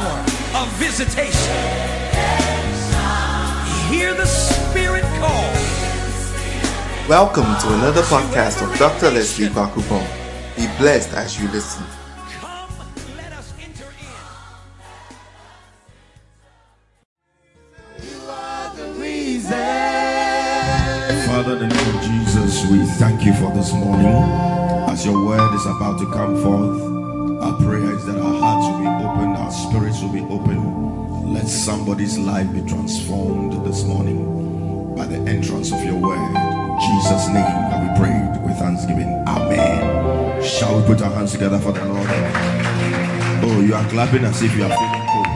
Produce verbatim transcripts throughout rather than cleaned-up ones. power of visitation. Hear the Spirit call. Welcome to another podcast of Doctor Leslie Bakupon. Be blessed as you listen. Father, in the name of Jesus, we thank you for this morning. As your word is about to come forth, our prayer is that our hearts will be open, our spirits will be open. Let somebody's life be transformed this morning by the entrance of your word. In Jesus' name that we prayed with thanksgiving. Amen. Shall we put our hands together for the Lord? Oh, you are clapping as if you are feeling cold.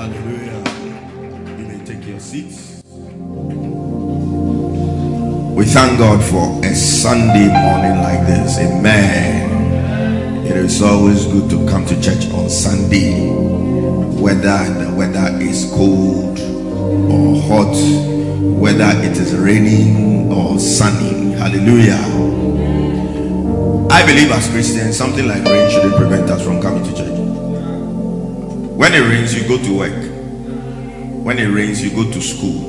Hallelujah. You may take your seats. We thank God for a Sunday morning like this. Amen. It is always good to come to church on Sunday, whether the weather is cold or hot, whether it is raining or sunny. Hallelujah. I believe as Christians, something like rain shouldn't prevent us from coming to church. When it rains, you go to work. When it rains, you go to school.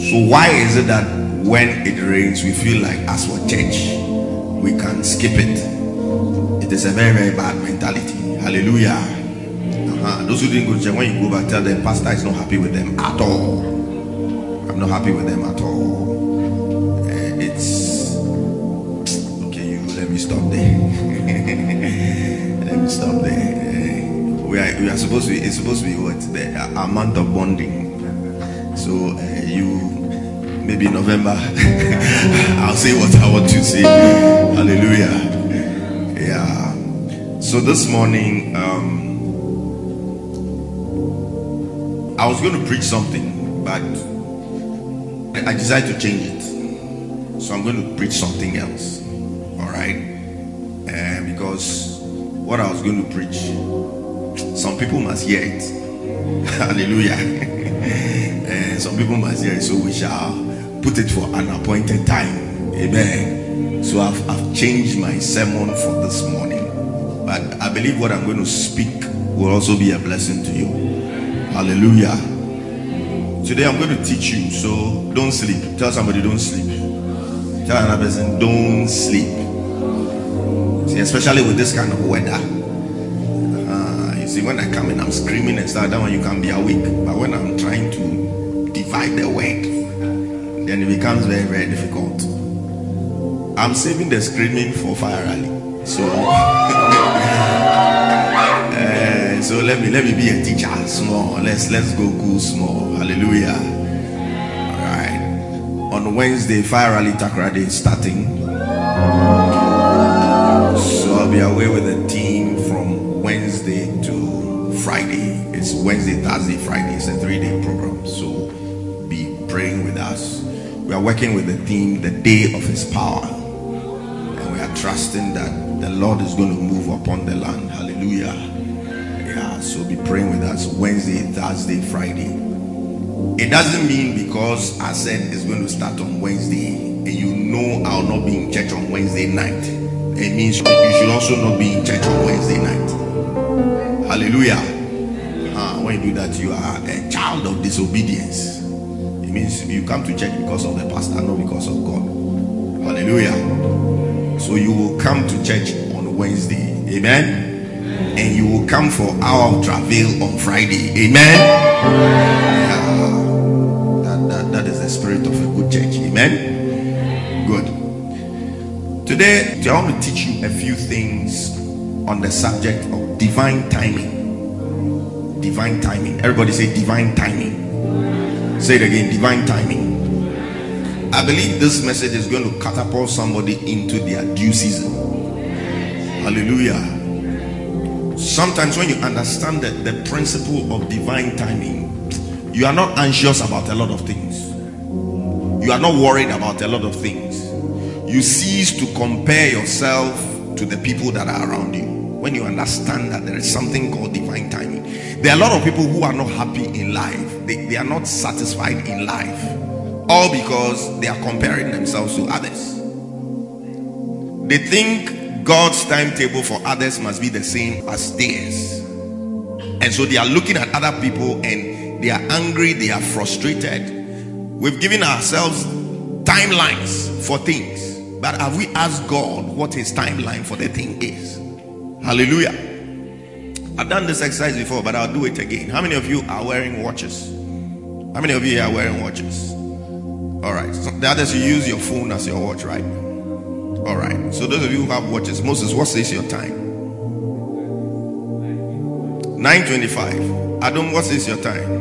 So why is it that when it rains, we feel like as for church, we can skip it? It is a very, very bad mentality. Hallelujah. Uh-huh. Those who didn't go to church, when you go back, tell them, pastor is not happy with them at all. I'm not happy with them at all. Uh, it's... Okay, you let me stop there. let me stop there. Uh, we, are, we are supposed to be, it's supposed to be what? The uh, amount of bonding. So uh, you... Maybe November, I'll say what I want to say. Hallelujah. Yeah. So this morning, um, I was going to preach something, but I decided to change it. So I'm going to preach something else. All right? Uh, because what I was going to preach, some people must hear it. Hallelujah. And some people must hear it, so we shall put it for an appointed time. Amen. So I've, I've changed my sermon for this morning, but I believe what I'm going to speak will also be a blessing to you. Hallelujah. Today I'm going to teach you, so don't sleep. Tell somebody, don't sleep. Tell another person, don't sleep. See, especially with this kind of weather. Uh, you see, when I come in, I'm screaming and stuff. That one you can be awake, but when I'm trying to divide the word, then it becomes very, very difficult. I'm saving the screaming for fire rally. So, uh, so let me let me be a teacher. Small. Let's let's go cool small. Hallelujah. All right. On Wednesday, fire rally Takra Day is starting. So I'll be away with the team from Wednesday to Friday. It's Wednesday, Thursday, Friday. It's a three-day program. So be praying with us. We are working with the theme, the day of his power. And we are trusting that the Lord is going to move upon the land. Hallelujah. Yeah, so be praying with us Wednesday, Thursday, Friday. It doesn't mean because I said it's going to start on Wednesday and you know I'll not be in church on Wednesday night. It means you should also not be in church on Wednesday night. Hallelujah. Uh, when you do that, you are a child of disobedience. Means you come to church because of the pastor, not because of God. Hallelujah. So you will come to church on Wednesday. Amen. And you will come for our travail on Friday. Amen. Yeah. That, that, that is the spirit of a good church. Amen. Good. Today I want to teach you a few things on the subject of divine timing. Divine timing. Everybody say divine timing. Say it again, divine timing. I believe this message is going to catapult somebody into their due season. Hallelujah. Sometimes when you understand that the principle of divine timing, you are not anxious about a lot of things. You are not worried about a lot of things. You cease to compare yourself to the people that are around you. When you understand that there is something called divine timing, there are a lot of people who are not happy in life. They, they are not satisfied in life, all because they are comparing themselves to others. They think God's timetable for others must be the same as theirs. And so they are looking at other people and they are angry, they are frustrated. We've given ourselves timelines for things, but have we asked God what his timeline for the thing is? Hallelujah. I've done this exercise before, but I'll do it again. How many of you are wearing watches? How many of you are wearing watches? All right. So the others, you use your phone as your watch, right? All right. So those of you who have watches, Moses, what says your time? nine twenty-five. Adam, what says your time?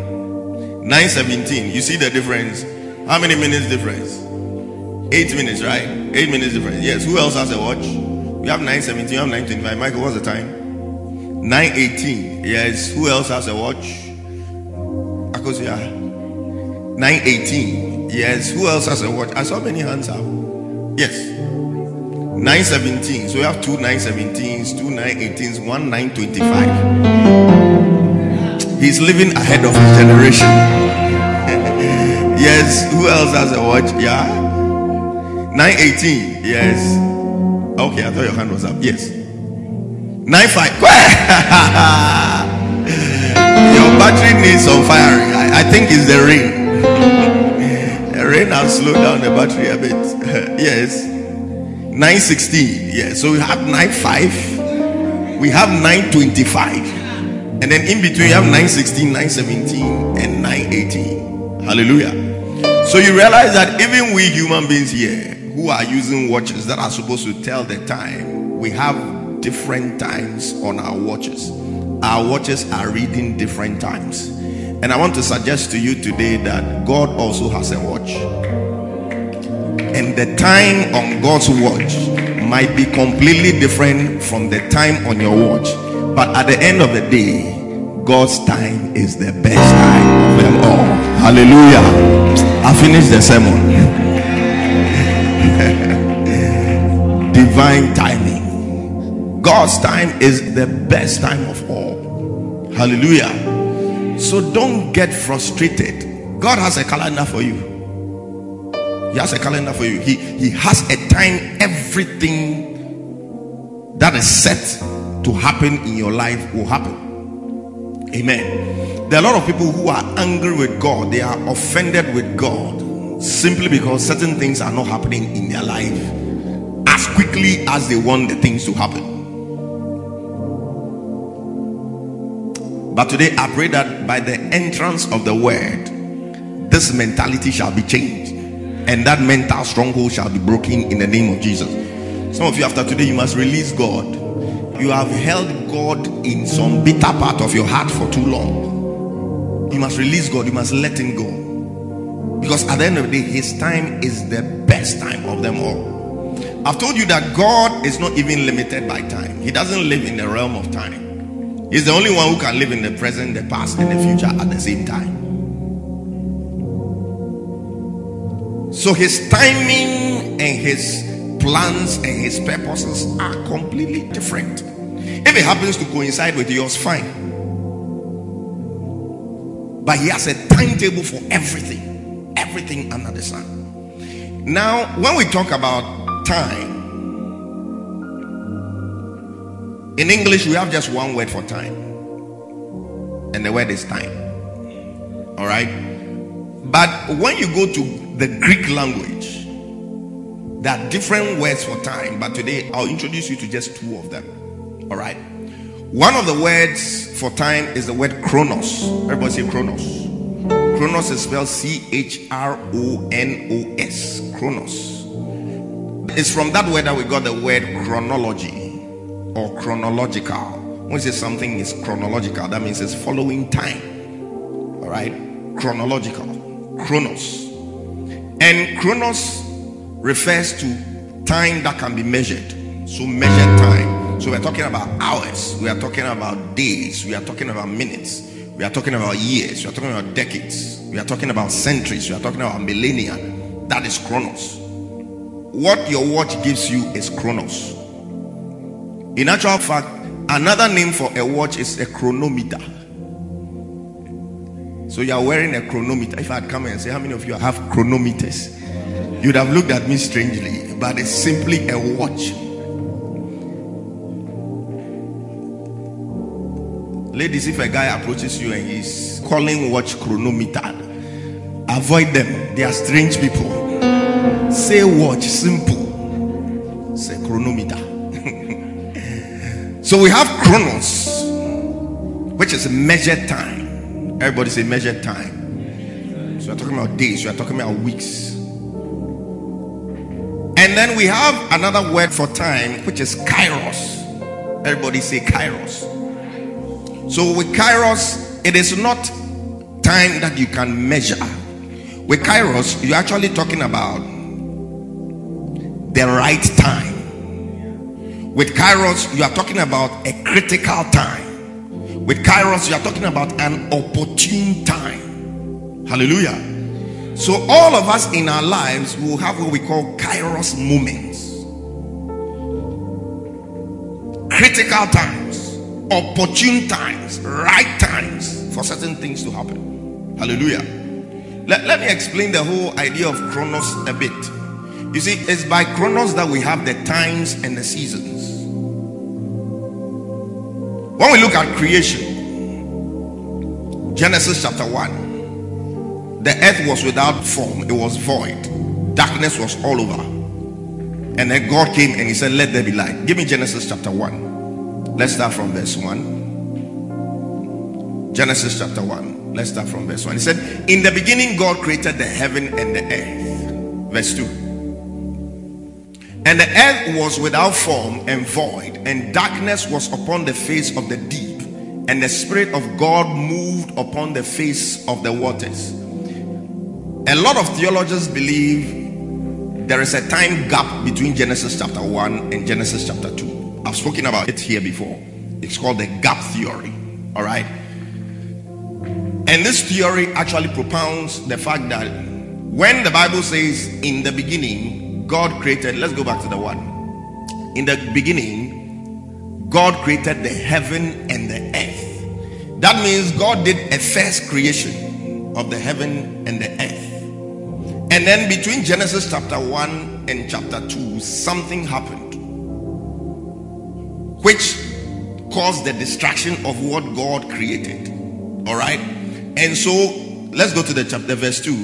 nine seventeen. You see the difference? How many minutes difference? Eight minutes, right? Eight minutes difference. Yes. Who else has a watch? We have nine seventeen. You have nine twenty-five. Michael, what's the time? nine eighteen. Yes. Who else has a watch? Akosia. nine eighteen. Yes. Who else has a watch? I saw many hands up. Yes. nine seventeen. So we have two nine seventeens, two nine eighteens, one nine twenty-five. He's living ahead of his generation. Yes. Who else has a watch? Yeah. nine eighteen. Yes. Okay, I thought your hand was up. Yes. nine five. Your battery needs some firing. I, I think it's the rain. The rain has slowed down the battery a bit. Yes. nine sixteen. Yeah, so we have nine five, we have nine twenty-five, and then in between you have nine sixteen, nine seventeen, and nine eighteen. Hallelujah. So you realize that even we human beings here who are using watches that are supposed to tell the time, we have different times on our watches. Our watches are reading different times. And I want to suggest to you today that God also has a watch. And the time on God's watch might be completely different from the time on your watch. But at the end of the day, God's time is the best time of them all. Hallelujah. I finished the sermon. Divine timing. God's time is the best time of all. Hallelujah. So don't get frustrated. God has a calendar for you. He has a calendar for you. He, he has a time. Everything that is set to happen in your life will happen. Amen. There are a lot of people who are angry with God. They are offended with God simply because certain things are not happening in their life as quickly as they want the things to happen. But today I pray that by the entrance of the word, this mentality shall be changed. And that mental stronghold shall be broken in the name of Jesus. Some of you, after today, you must release God. You have held God in some bitter part of your heart for too long. You must release God. You must let him go. Because at the end of the day, his time is the best time of them all. I've told you that God is not even limited by time. He doesn't live in the realm of time. He's the only one who can live in the present, the past, and the future at the same time. So his timing and his plans and his purposes are completely different. If it happens to coincide with yours, fine. But he has a timetable for everything. Everything under the sun. Now, when we talk about time, in English we have just one word for time. And the word is time. Alright? But when you go to the Greek language, there are different words for time, but today I'll introduce you to just two of them. All right. One of the words for time is the word chronos. Everybody say chronos. Chronos is spelled C H R O N O S. Chronos. It's from that word that we got the word chronology or chronological. When we say something is chronological, that means it's following time. All right. Chronological. Chronos. And chronos refers to time that can be measured. So measured time. So we are talking about hours. We are talking about days. We are talking about minutes. We are talking about years. We are talking about decades. We are talking about centuries. We are talking about millennia. That is chronos. What your watch gives you is chronos. In actual fact, another name for a watch is a chronometer. So you are wearing a chronometer. If I had come and say, how many of you have chronometers? You'd have looked at me strangely, but it's simply a watch. Ladies, if a guy approaches you and he's calling watch chronometer, avoid them. They are strange people. Say watch, simple. Say chronometer. So we have chronos, which is measured time. Everybody say measured time. So we're talking about days, we're talking about weeks. And then we have another word for time, which is kairos. Everybody say kairos. So with kairos, it is not time that you can measure. With kairos, you're actually talking about the right time. With kairos, you are talking about a critical time. With kairos, you are talking about an opportune time. Hallelujah. So all of us in our lives will have what we call kairos moments. Critical times, opportune times, right times for certain things to happen. Hallelujah. Let, let me explain the whole idea of chronos a bit. You see, it's by chronos that we have the times and the seasons. When we look at creation, Genesis chapter one. The earth was without form, it was void. Darkness was all over. And then God came and he said, let there be light. Give me Genesis chapter one. Let's start from verse one. Genesis chapter one. Let's start from verse one. He said, in the beginning God created the heaven and the earth. Verse two. And the earth was without form and void, and darkness was upon the face of the deep. And the Spirit of God moved upon the face of the waters. A lot of theologians believe there is a time gap between Genesis chapter one and Genesis chapter two. I've spoken about it here before. It's called the gap theory. All right. And this theory actually propounds the fact that when the Bible says in the beginning God created, let's go back to the one. In the beginning God created the heaven and the earth. That means God did a first creation of the heaven and the earth. And then between Genesis chapter one and chapter two, something happened which caused the destruction of what God created. All right. And so let's go to the chapter verse two.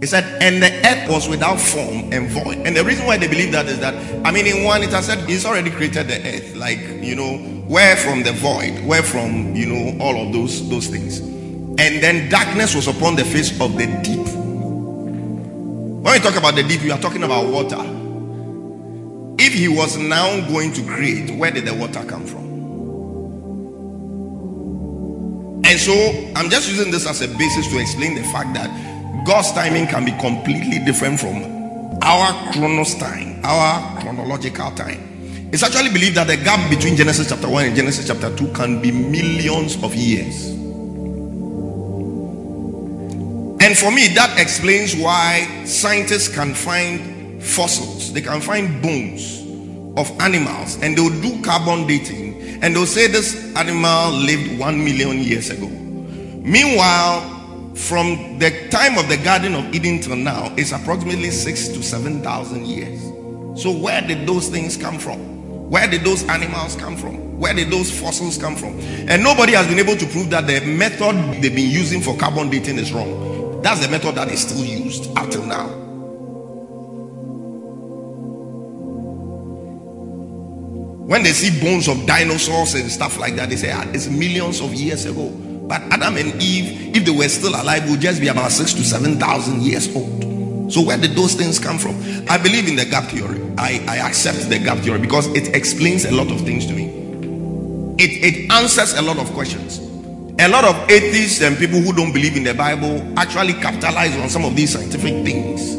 It said, and the earth was without form and void. And the reason why they believe that is that, I mean, in one it has said he's already created the earth, like, you know, where from the void, where from, you know, all of those those things. And then darkness was upon the face of the deep. When we talk about the deep, we are talking about water. If he was now going to create, where did the water come from? And so, I'm just using this as a basis to explain the fact that God's timing can be completely different from our chronos time, our chronological time. It's actually believed that the gap between Genesis chapter one and Genesis chapter two can be millions of years. And for me, that explains why scientists can find fossils. They can find bones of animals and they'll do carbon dating and they'll say this animal lived one million years ago. Meanwhile, from the time of the Garden of Eden till now, it's approximately six to seven thousand years. So where did those things come from? Where did those animals come from? Where did those fossils come from? And nobody has been able to prove that the method they've been using for carbon dating is wrong. That's the method that is still used up till now. When they see bones of dinosaurs and stuff like that, they say, ah, it's millions of years ago. But Adam and Eve, if they were still alive, would just be about six to seven thousand years old. So where did those things come from? I believe in the gap theory. I, I accept the gap theory because it explains a lot of things to me. It, it answers a lot of questions. A lot of atheists and people who don't believe in the Bible actually capitalize on some of these scientific things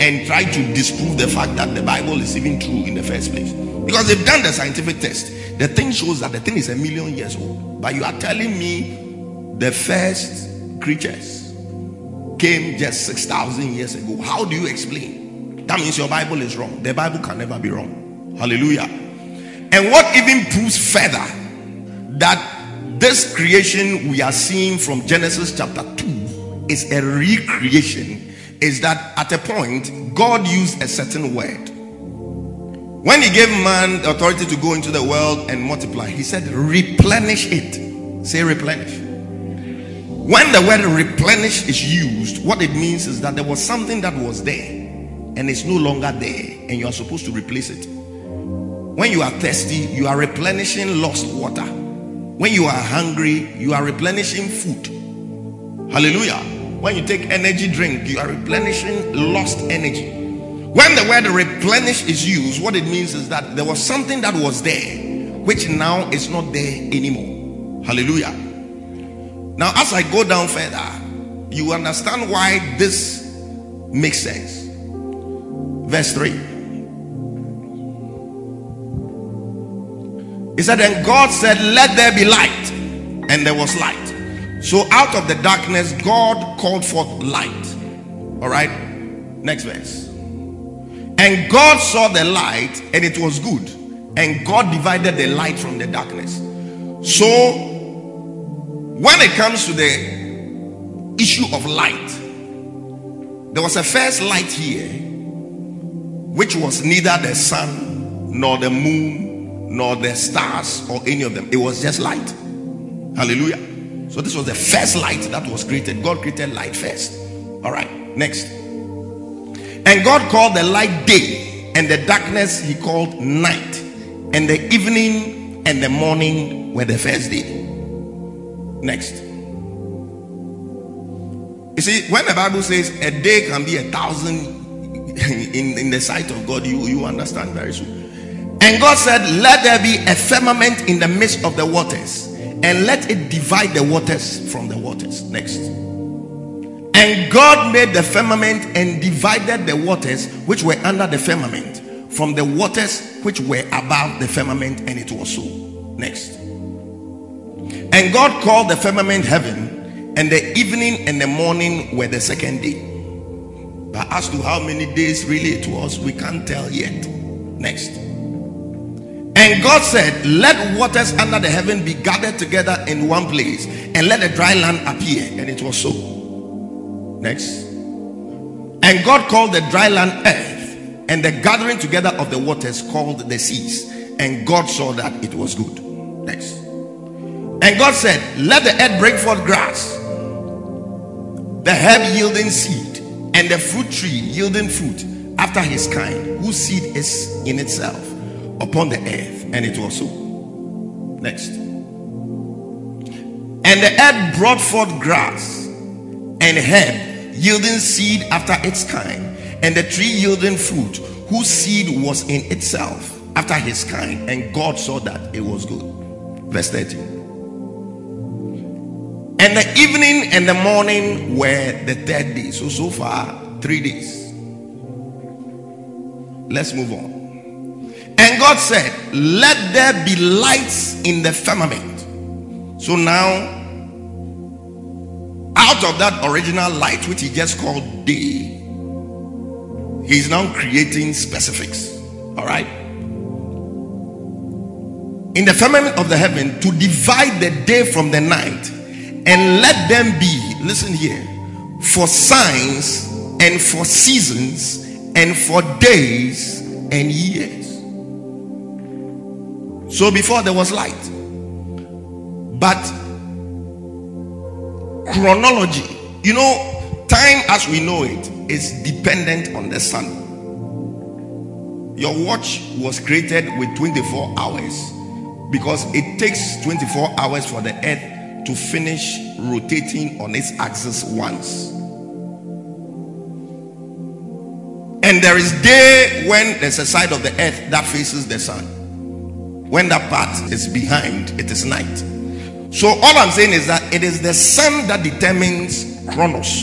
and try to disprove the fact that the Bible is even true in the first place. Because they've done the scientific test. The thing shows that the thing is a million years old. But you are telling me the first creatures came just six thousand years ago. How do you explain? That means your Bible is wrong. The Bible can never be wrong. Hallelujah. And what even proves further that this creation we are seeing from Genesis chapter two is a recreation, is that at a point God used a certain word. When he gave man the authority to go into the world and multiply, he said replenish it. Say replenish. When the word replenish is used, what it means is that there was something that was there and it's no longer there, and you are supposed to replace it. When you are thirsty, you are replenishing lost water. When you are hungry, you are replenishing food. Hallelujah. When you take energy drink, you are replenishing lost energy. When the word replenish is used, what it means is that there was something that was there, which now is not there anymore. Hallelujah. Now, as I go down further, you understand why this makes sense. Verse three. It said, and God said, let there be light. And there was light. So out of the darkness, God called forth light. All right. Next verse. And God saw the light, and it was good. And God divided the light from the darkness. So, when it comes to the issue of light, there was a first light here, which was neither the sun, nor the moon, nor the stars, or any of them. It was just light. Hallelujah. So this was the first light that was created. God created light first. All right, next. And God called the light day, and the darkness he called night. And the evening and the morning were the first day. Next. You see, when the Bible says a day can be a thousand in, in the sight of God, you, you understand very soon. And God said, let there be a firmament in the midst of the waters, and let it divide the waters from the waters. Next. And God made the firmament and divided the waters which were under the firmament from the waters which were above the firmament, and it was so. Next. And God called the firmament heaven, and the evening and the morning were the second day. But as to how many days really it was, we can't tell yet. Next. And God said, let waters under the heaven be gathered together in one place, and let the dry land appear, and it was so. Next. And God called the dry land earth, and the gathering together of the waters called the seas. And God saw that it was good. Next. And God said, let the earth bring forth grass, the herb yielding seed, and the fruit tree yielding fruit after his kind, whose seed is in itself upon the earth. And it was so. Next. And the earth brought forth grass and herb yielding seed after its kind, and the tree yielding fruit, whose seed was in itself after his kind. And God saw that it was good. Verse thirteen. And the evening and the morning were the third day. So, so far, three days. Let's move on. And God said, let there be lights in the firmament. So now, out of that original light which he just called day, he's now creating specifics. All right, in the firmament of the heaven, to divide the day from the night, and let them be, listen here, for signs and for seasons and for days and years. So before there was light, but chronology, you know, time as we know it is dependent on the sun. Your watch was created with twenty-four hours because it takes twenty-four hours for the earth to finish rotating on its axis once. And there is day when there's a side of the earth that faces the sun. When that part is behind, it is night. So all I'm saying is that it is the sun that determines chronos.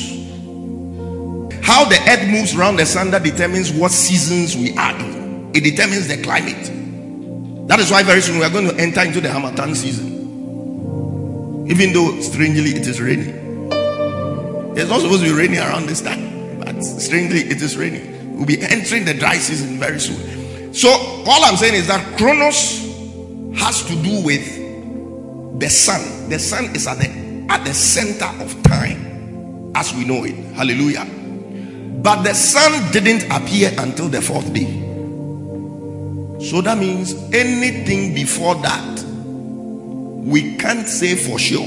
How the earth moves around the sun, that determines what seasons we are in. It determines the climate. That is why very soon we are going to enter into the Hamatan season. Even though strangely it is raining. It's not supposed to be raining around this time, but strangely it is raining. We'll be entering the dry season very soon. So all I'm saying is that chronos has to do with the sun. The sun is at the at the center of time as we know it. Hallelujah. But the sun didn't appear until the fourth day. So that means anything before that we can't say for sure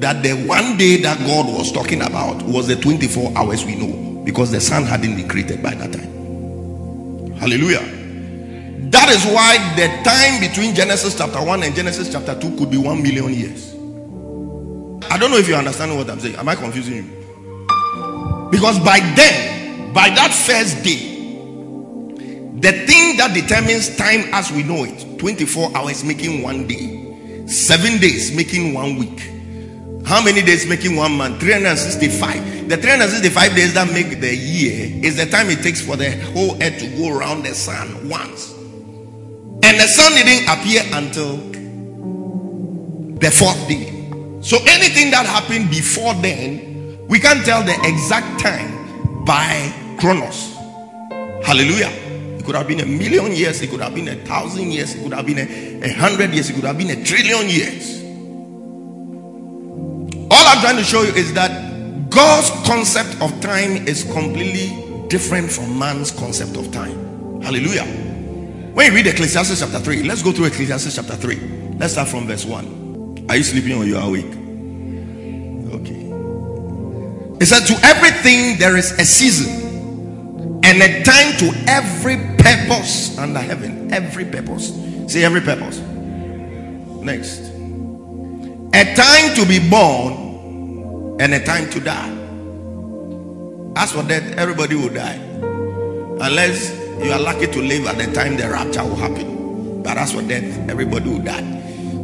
that the one day that God was talking about was the twenty-four hours we know, because the sun hadn't been created by that time. Hallelujah. That is why the time between Genesis chapter one and Genesis chapter two could be one million years. I don't know if you understand what I'm saying. Am I confusing you? Because by then, by that first day, the thing that determines time as we know it, twenty-four hours making one day, seven days making one week, how many days making one month, three hundred sixty-five. The three hundred sixty-five days that make the year is the time it takes for the whole earth to go around the sun once. And the sun didn't appear until the fourth day. So anything that happened before then, we can't tell the exact time by chronos. Hallelujah. It could have been a million years. It could have been a thousand years. It could have been a, a hundred years. It could have been a trillion years. All I'm trying to show you is that God's concept of time is completely different from man's concept of time. Hallelujah. When you read Ecclesiastes chapter three, let's go through Ecclesiastes chapter three. Let's start from verse one. Are you sleeping or you are awake? Okay. It said, to everything there is a season and a time to every purpose under heaven. Every purpose. Say every purpose. Next. A time to be born and a time to die. As for death, everybody will die. Unless you are lucky to live at the time the rapture will happen. But as for death, everybody will die.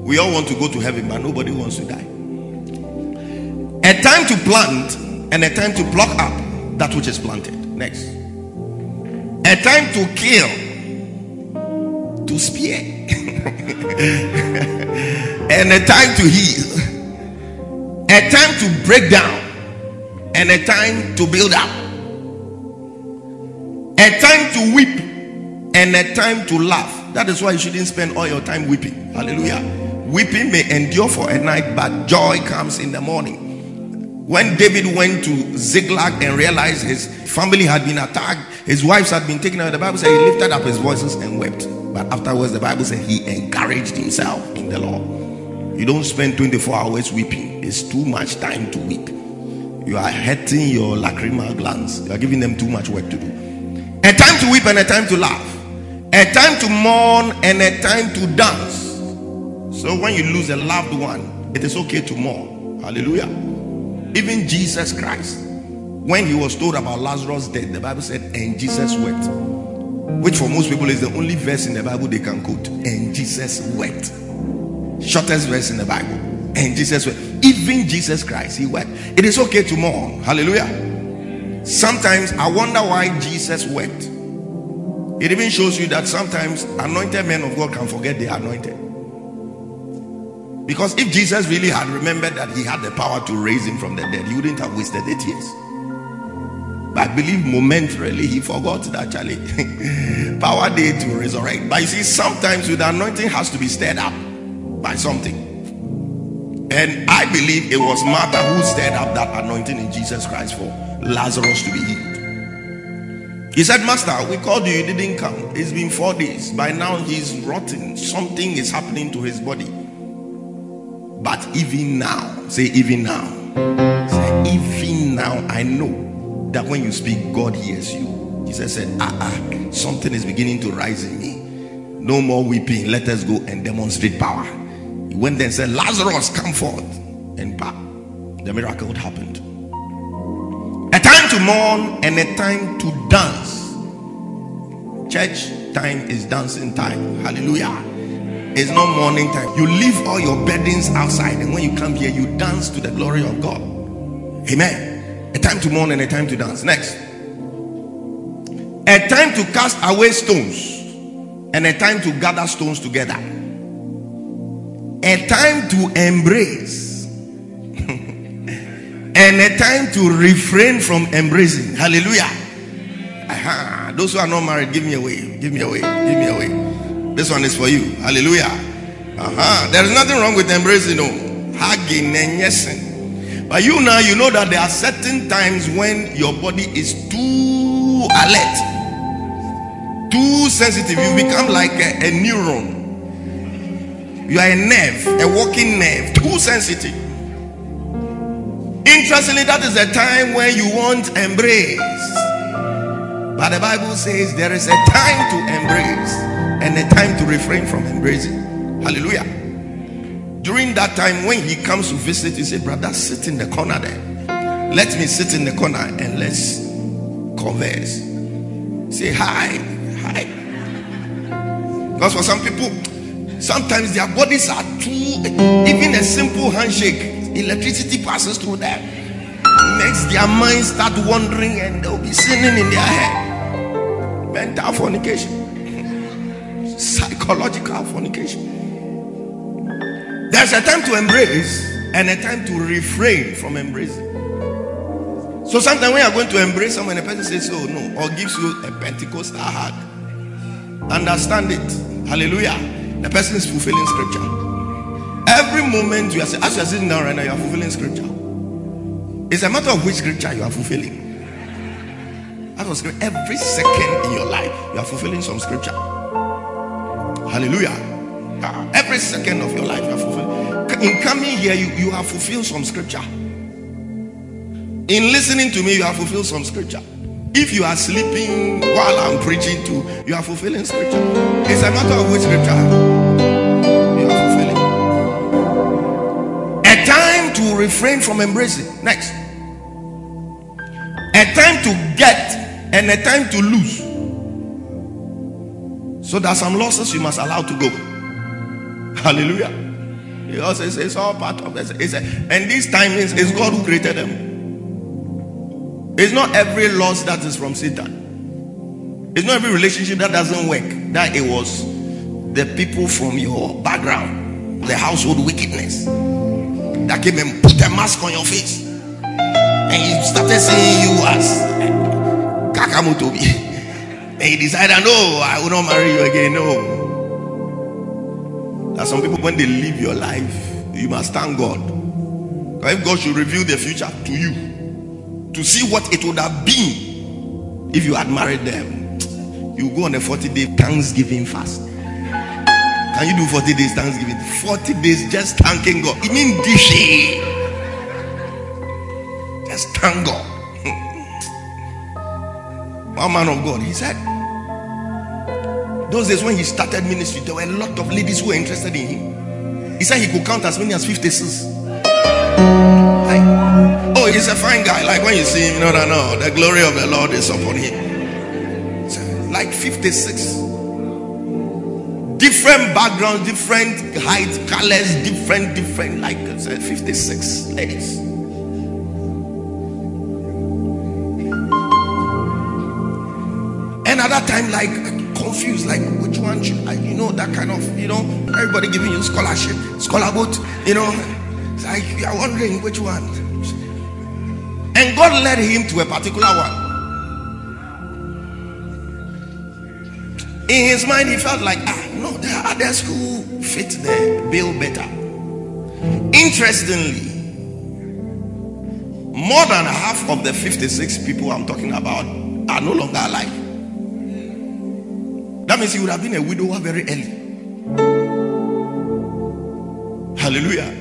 We all want to go to heaven, but nobody wants to die. A time to plant and a time to pluck up that which is planted. Next. A time to kill, to spear, and a time to heal. A time to break down and a time to build up. A time to weep and a time to laugh. That is why you shouldn't spend all your time weeping. Hallelujah. Weeping may endure for a night, but joy comes in the morning. When David went to Ziklag and realized his family had been attacked, his wives had been taken out, the Bible said he lifted up his voices and wept. But afterwards, the Bible said he encouraged himself in the Lord. You don't spend twenty-four hours weeping. It's too much time to weep. You are hurting your lacrimal glands. You are giving them too much work to do. A time to weep and a time to laugh. A time to mourn and a time to dance. So when you lose a loved one, it is okay to mourn. Hallelujah. Even Jesus Christ, when he was told about Lazarus' death, the Bible said, and Jesus wept. Which for most people is the only verse in the Bible they can quote. And Jesus wept. Shortest verse in the Bible. And Jesus wept. Even Jesus Christ, he wept. It is okay to mourn. Hallelujah. Sometimes I wonder why Jesus wept. It even shows you that sometimes anointed men of God can forget they are anointed. Because if Jesus really had remembered that he had the power to raise him from the dead, he wouldn't have wasted eight years. But I believe momentarily he forgot that Charlie power day to resurrect. But you see, sometimes with anointing has to be stirred up by something. And I believe it was Martha who stirred up that anointing in Jesus Christ for Lazarus to be healed. He said, Master, we called you, you didn't come. It's been four days. By now he's rotten. Something is happening to his body. But even now, say even now, say even now, I know that when you speak, God hears you. Jesus said, ah, ah, something is beginning to rise in me. No more weeping. Let us go and demonstrate power. He went there and said, Lazarus, come forth. And bah, the miracle happened. A time to mourn and a time to dance. Church time is dancing time. Hallelujah. It's not morning time. You leave all your burdens outside, and when you come here, you dance to the glory of God. Amen. A time to mourn and a time to dance. Next. A time to cast away stones and a time to gather stones together. A time to embrace and a time to refrain from embracing. Hallelujah. Aha. Those who are not married, give me away. Give me away. Give me away. This one is for you. Hallelujah. Uh-huh. There is nothing wrong with embracing. No. Hugging and yesing. But you now, you know that there are certain times when your body is too alert. Too sensitive. You become like a, a neuron. You are a nerve, a walking nerve, too sensitive. Interestingly, that is the time when you want embrace. But the Bible says there is a time to embrace and a time to refrain from embracing. Hallelujah. During that time when he comes to visit, he said, brother, sit in the corner there. Let me sit in the corner and let's converse. Say hi, hi. Because for some people, sometimes their bodies are too, even a simple handshake, electricity passes through them. Makes their minds start wandering and they'll be sinning in their head. Mental fornication. Psychological fornication. There's a time to embrace and a time to refrain from embracing. So sometimes when you're going to embrace someone, a person says, oh no, or gives you a Pentecostal hug. Understand it. Hallelujah. The person is fulfilling scripture. Every moment you are, as you are sitting down right now, you are fulfilling scripture. It's a matter of which scripture you are fulfilling. That was every second in your life, you are fulfilling some scripture. Hallelujah. Every second of your life, you are fulfilling. In coming here, you, you have fulfilled some scripture. In listening to me, you have fulfilled some scripture. If you are sleeping while I'm preaching to, you are fulfilling scripture. It's a matter of which scripture you are fulfilling. A time to refrain from embracing. Next. A time to get and a time to lose. So there are some losses you must allow to go. Hallelujah. He also says it's all part of this. It's a, and this time is it's God who created them. It's not every loss that is from Satan. It's not every relationship that doesn't work that it was the people from your background, the household wickedness that came and put a mask on your face and he started seeing you as Kakamotobi and he decided, no, I will not marry you again. No. That some people, when they live your life, you must thank God. If God should reveal the future to you to see what it would have been if you had married them, you go on a forty day Thanksgiving fast. Can you do forty days Thanksgiving? forty days just thanking God. You mean dishy? Just thank God. One man of God, he said, those days when he started ministry, there were a lot of ladies who were interested in him. He said he could count as many as fifty-six. Oh, he's a fine guy. Like when you see him, no, no, no. The glory of the Lord is upon him. Like fifty-six. Different backgrounds, different heights, colors, different, different. Like fifty-six ladies. And at that time, like confused, like which one should I, you know, that kind of, you know, everybody giving you scholarship, scholar boat, you know. It's like you are wondering which one. And God led him to a particular one. In his mind, he felt like, ah, no, there are others who fit the bill better. Interestingly, more than half of the fifty-six people I'm talking about are no longer alive. That means he would have been a widower very early. Hallelujah.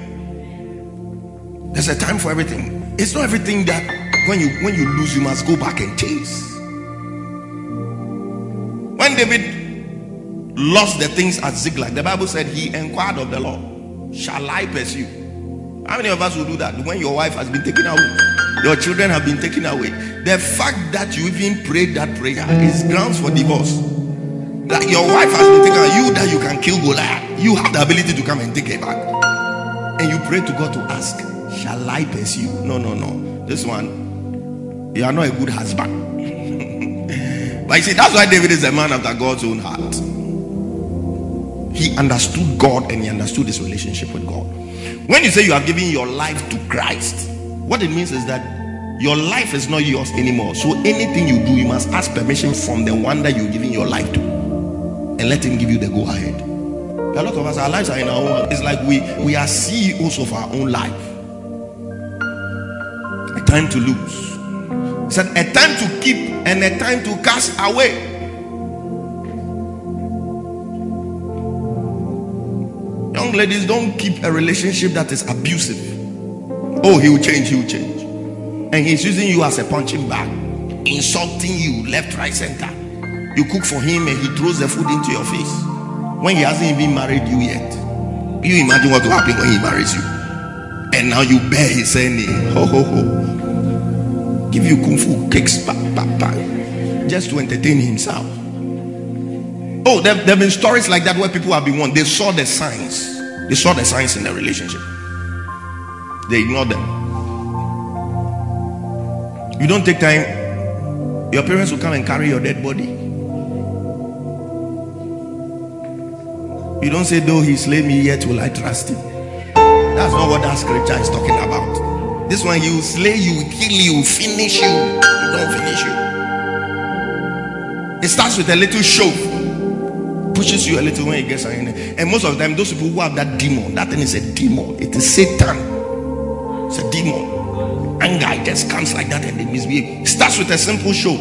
There's a time for everything. It's not everything that when you when you lose, you must go back and chase. When David lost the things at Ziklag, the Bible said he inquired of the Lord, shall I pursue? How many of us will do that when your wife has been taken away? Your children have been taken away. The fact that you even prayed that prayer is grounds for divorce. That your wife has been taken away, you that you can kill Goliath, you have the ability to come and take her back. And you pray to God to ask, shall I pursue? No, no, no. This one, you are not a good husband. But you see, that's why David is a man after God's own heart. He understood God and he understood his relationship with God. When you say you are giving your life to Christ, what it means is that your life is not yours anymore. So anything you do, you must ask permission from the one that you're giving your life to and let him give you the go ahead. A lot of us, our lives are in our own hands. It's like we, we are C E Os of our own life. A time to lose. He said, a time to keep and a time to cast away. You Young ladies, don't keep a relationship that is abusive. Oh, he will change, he will change. And he's using you as a punching bag, insulting you left, right, center. You cook for him and he throws the food into your face when he hasn't even married you yet. You imagine what will happen when he marries you. And now you bear his name. Ho, ho, ho. Give you kung fu kicks, pa, pa, pa, just to entertain himself. Oh, there have been stories like that where people have been warned. They saw the signs. They saw the signs in their relationship. They ignored them. You don't take time. Your parents will come and carry your dead body. You don't say, though he slay me, yet will I trust him. That's not what that scripture is talking about. This one, he will slay you, kill you, finish you. You don't finish you. It starts with a little shove. Pushes you a little when it gets angry. And most of the time, those people who have that demon, that thing is a demon. It is Satan. It's a demon. Anger, it just comes like that and they misbehave. It starts with a simple show.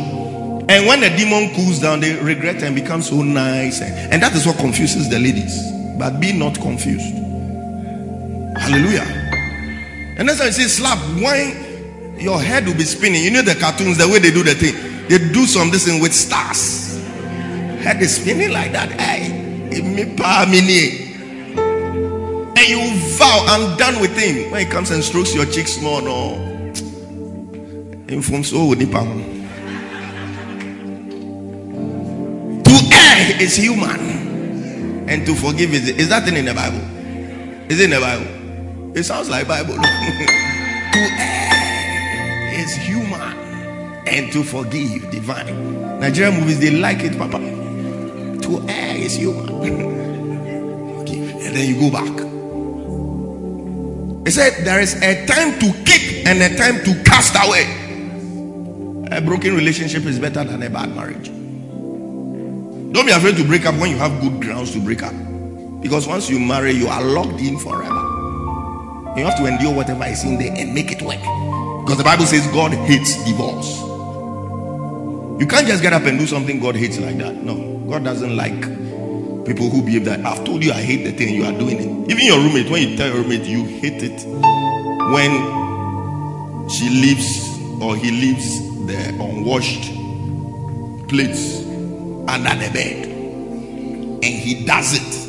And when the demon cools down, they regret and become so nice. And, and that is what confuses the ladies. But be not confused. Hallelujah. And that's why it says, slap. Why your head will be spinning. You know the cartoons, the way they do the thing. They do something with stars. Head is spinning like that. Hey, and you vow, I'm done with him. When he comes and strokes your cheeks more, no. To err is human, and to forgive is is that thing in the Bible? Is it in the Bible? It sounds like Bible. No? To err is human, and to forgive divine. Nigerian movies, they like it, Papa. To err is human. Okay. And then you go back. He said there is a time to kick and a time to cast away. A broken relationship is better than a bad marriage. Don't be afraid to break up when you have good grounds to break up, because once you marry, you are locked in forever. You have to endure whatever is in there and make it work, because the Bible says God hates divorce. You can't just get up and do something God hates like that. No, God doesn't like people who behave that. I've told you I hate the thing, you are doing it. Even your roommate, when you tell your roommate you hate it when she leaves or he leaves the unwashed plates under the bed, and he does it.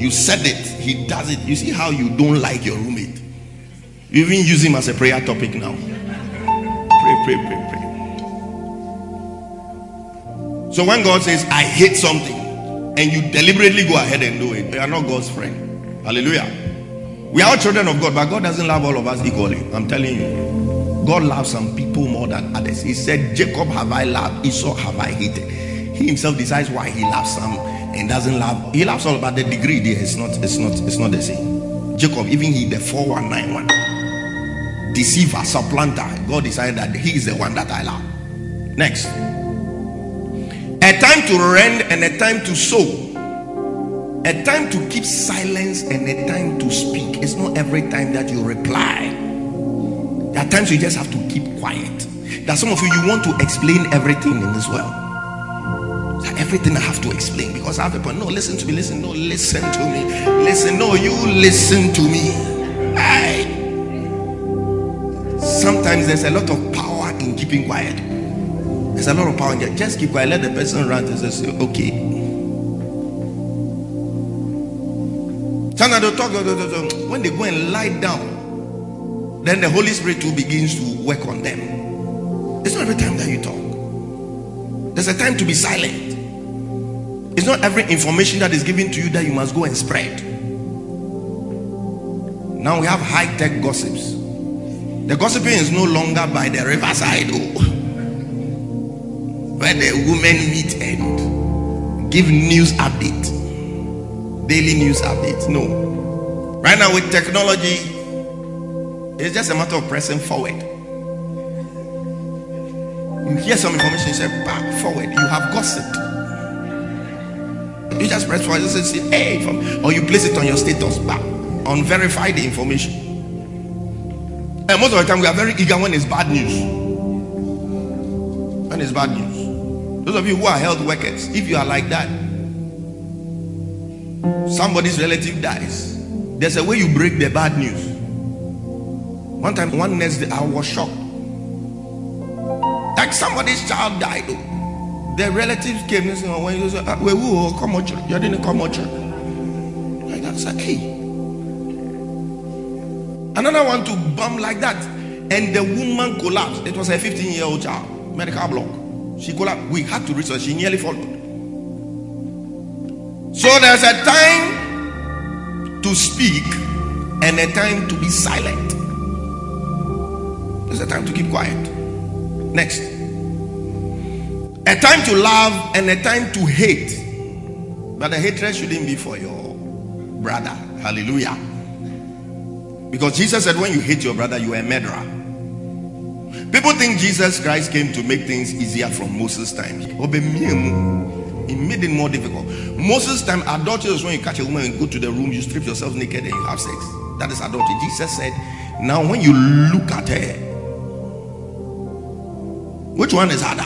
You said it, he does it. You see how you don't like your roommate. You even use him as a prayer topic now. Pray, pray, pray, pray. So when God says, I hate something, and you deliberately go ahead and do it, you are not God's friend. Hallelujah. We are all children of God, but God doesn't love all of us equally. I'm telling you. God loves some people more than others. He said, Jacob have I loved, Esau have I hated. He himself decides why he loves some and doesn't love. He loves all, but the degree there is not, it's not, it's not the same. Jacob, even he, the four one nine one, deceiver, supplanter, God decided that he is the one that I love. Next. A time to rend and a time to sow. A time to keep silence and a time to speak. It's not every time that you reply. There are times you just have to keep quiet. There are some of you, you want to explain everything in this world. That everything I have to explain because I have people. No, listen to me. Listen. No, listen to me. Listen. No, you listen to me. Aye. Sometimes there's a lot of power in keeping quiet. There's a lot of power in there. Just keep quiet. Let the person rant and say, okay. Sometimes they'll talk. When they go and lie down, then the Holy Spirit too begins to work on them. It's not every time that you talk. There's a time to be silent. It's not every information that is given to you that you must go and spread. Now we have high-tech gossips. The gossiping is no longer by the riverside. Oh. Where the women meet and give news update, daily news update. No, right now with technology, it's just a matter of pressing forward. You hear some information, you say back forward. You have gossiped. You just press forward. You say hey, from, or you place it on your status back, unverified the information. And most of the time, we are very eager when it's bad news. When it's bad news. Those of you who are health workers, if you are like that, somebody's relative dies, There's a way you break the bad news. One time, one next day, I was shocked. Like somebody's child died. Their relatives came and said, "Wewu, come on, you didn't come on." Like that, I said, "Hey." Another one to bump like that, and the woman collapsed. It was a fifteen-year-old child, medical block. She collapsed. We had to reach her. She nearly followed. So there's a time to speak and a time to be silent. There's a time to keep quiet. Next. A time to love and a time to hate. But the hatred shouldn't be for your brother. Hallelujah. Because Jesus said when you hate your brother, you are a murderer. People think Jesus Christ came to make things easier from Moses' time. It made it more difficult. Moses' time, adultery is when you catch a woman and go to the room, you strip yourself naked and you have sex. That is adultery. Jesus said, now when you look at her, which one is harder?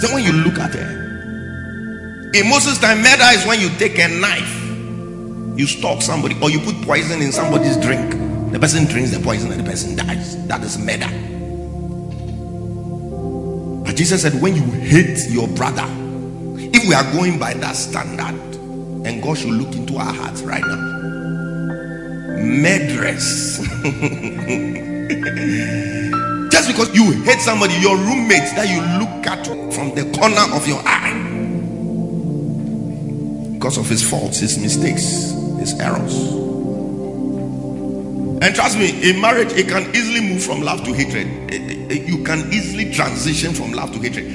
So when you look at her, in Moses' time, murder is when you take a knife, you stalk somebody, or you put poison in somebody's drink. The person drinks the poison and the person dies. That is murder. Jesus said when you hate your brother, if we are going by that standard, and God should look into our hearts right now, murderers. Just because you hate somebody, your roommate that you look at from the corner of your eye because of his faults, his mistakes, his errors. And trust me, in marriage it can easily move from love to hatred. You can easily transition from love to hatred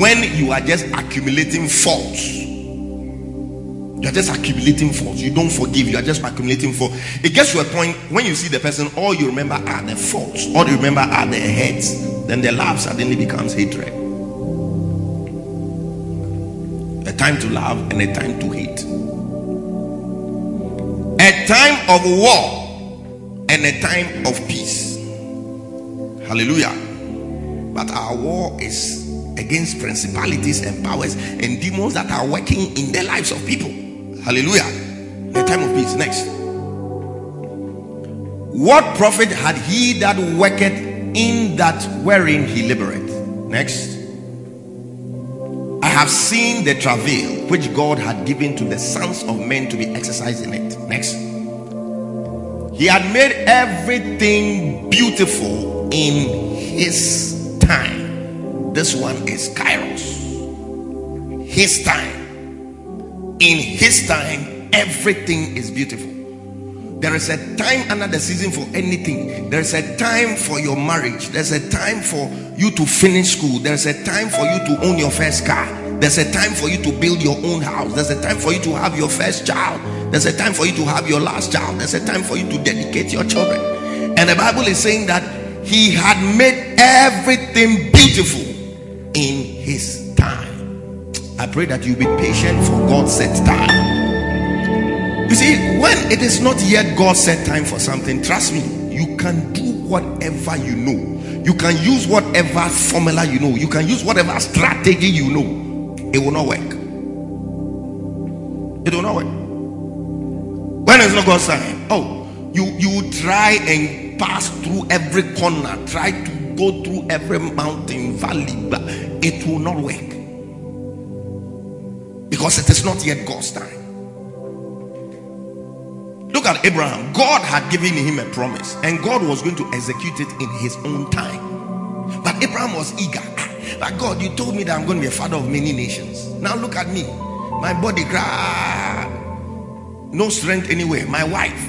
when you are just accumulating faults. You are just accumulating faults. You don't forgive. You are just accumulating faults. It gets to a point when you see the person, all you remember are the faults. All you remember are their heads. Then the love suddenly becomes hatred. A time to love and a time to hate. A time of war and a time of peace. Hallelujah. But our war is against principalities and powers and demons that are working in the lives of people. Hallelujah. A time of peace. Next. What profit had he that worketh in that wherein he laboureth? Next. I have seen the travail which God had given to the sons of men to be exercised in it. Next. He had made everything beautiful in his time. This one is kairos. His time. In his time, everything is beautiful. There is a time under the season for anything. There is a time for your marriage. There is a time for you to finish school. There is a time for you to own your first car. There's a time for you to build your own house. There's a time for you to have your first child. There's a time for you to have your last child. There's a time for you to dedicate your children. And the Bible is saying that he had made everything beautiful in his time. I pray that you be patient for God's set time. You see, when it is not yet God's set time for something, trust me, you can do whatever you know. You can use whatever formula you know. You can use whatever strategy you know. It will not work. It will not work. When it's not God's time, oh, you you try and pass through every corner, try to go through every mountain, valley, but it will not work because it is not yet God's time. Look at Abraham. God had given him a promise, and God was going to execute it in his own time. But Abraham was eager. But God, you told me that I'm going to be a father of many nations. Now look at me. My body, no strength anywhere. My wife,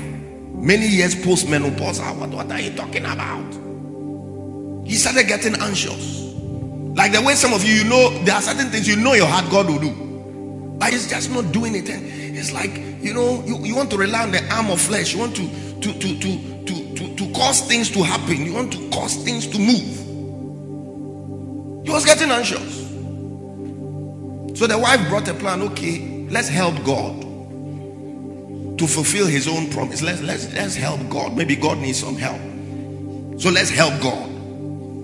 many years post-menopause. What, what are you talking about? He started getting anxious. Like the way some of you, you know, there are certain things you know your heart God will do. But it's just not doing it. And it's like, you know, you, you want to rely on the arm of flesh. You want to, to, to, to, to, to, to cause things to happen. You want to cause things to move. He was getting anxious. So the wife brought a plan. Okay, let's help God to fulfill his own promise. Let's, let's, let's help God. Maybe God needs some help. So let's help God.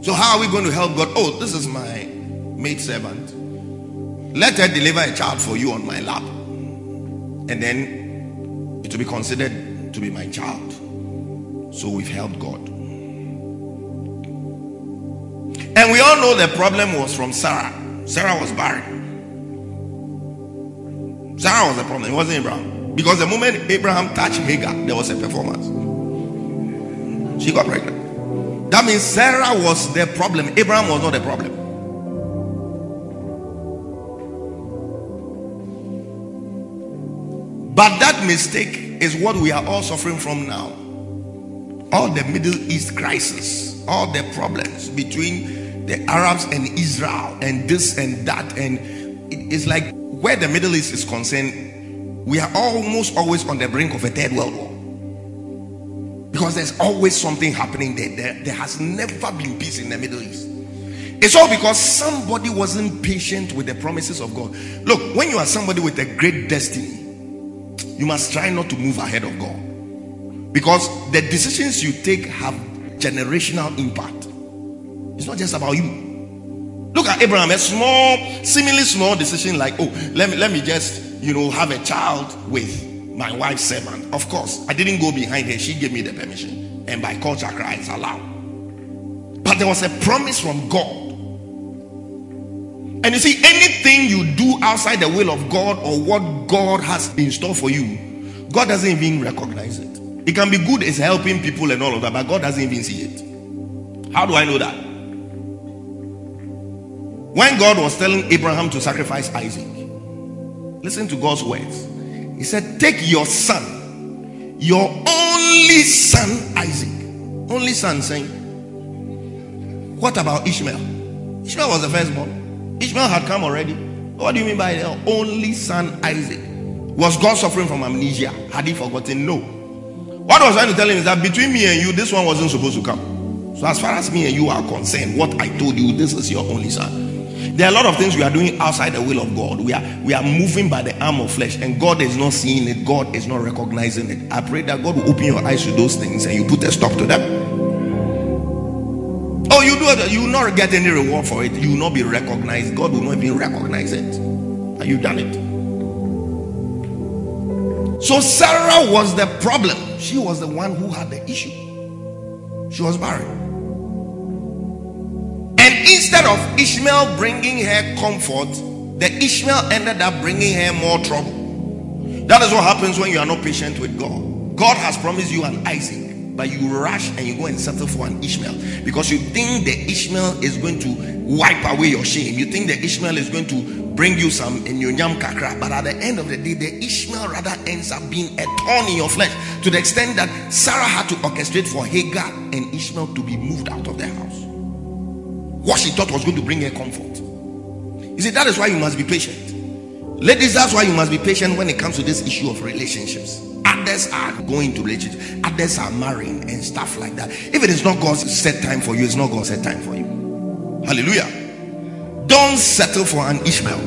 So how are we going to help God? Oh, this is my maidservant. Let her deliver a child for you on my lap. and then it will be considered to be my child. So we've helped God. And we all know the problem was from Sarah. Sarah was barren. Sarah was the problem. It wasn't Abraham. Because the moment Abraham touched Hagar, there was a performance. She got pregnant. That means Sarah was the problem. Abraham was not the problem. But that mistake is what we are all suffering from now. All the Middle East crisis, all the problems between the Arabs and Israel and this and that, and it's like where the Middle East is concerned, we are almost always on the brink of a third world war. Because there's always something happening there. There, there has never been peace in the Middle East. It's all because somebody wasn't patient with the promises of God. Look, when you are somebody with a great destiny, you must try not to move ahead of God, because the decisions you take have generational impact. It's not just about you. Look at Abraham, a small, seemingly small decision like, oh, let me let me just, you know, have a child with my wife's servant. Of course, I didn't go behind her. She gave me the permission, and by culture, Christ allowed. But there was a promise from God. And you see, anything you do outside the will of God or what God has in store for you, God doesn't even recognize it. It can be good as helping people and all of that, but God doesn't even see it. How do I know that? When God was telling Abraham to sacrifice Isaac, listen to God's words. He said, take your son, your only son Isaac. Only son, saying, what about Ishmael? Ishmael was the firstborn. Ishmael had come already. What do you mean by the only son Isaac? Was God suffering from amnesia? Had he forgotten? No. What I was trying to tell him is that between me and you, this one wasn't supposed to come. So as far as me and you are concerned, what I told you, this is your only son. There are a lot of things we are doing outside the will of God. We are, we are moving by the arm of flesh, and God is not seeing it. God is not recognizing it. I pray that God will open your eyes to those things and you put a stop to them. Oh, you do it, you will not get any reward for it. You will not be recognized. God will not even recognize it. And you've done it. So Sarah was the problem. She was the one who had the issue. She was barren. And instead of Ishmael bringing her comfort, the Ishmael ended up bringing her more trouble. That is what happens when you are not patient with God. God has promised you an Isaac, but you rush and you go and settle for an Ishmael because you think the Ishmael is going to wipe away your shame. You think the Ishmael is going to bring you some in your nyam kakra, but at the end of the day, the Ishmael rather ends up being a thorn in your flesh, to the extent that Sarah had to orchestrate for Hagar and Ishmael to be moved out of their house. What she thought was going to bring her comfort. You see, that is why you must be patient. Ladies, that's why you must be patient when it comes to this issue of relationships. Others are going to relationships, others are marrying and stuff like that. If it is not God's set time for you, it's not God's set time for you. Hallelujah. Don't settle for an Ishmael.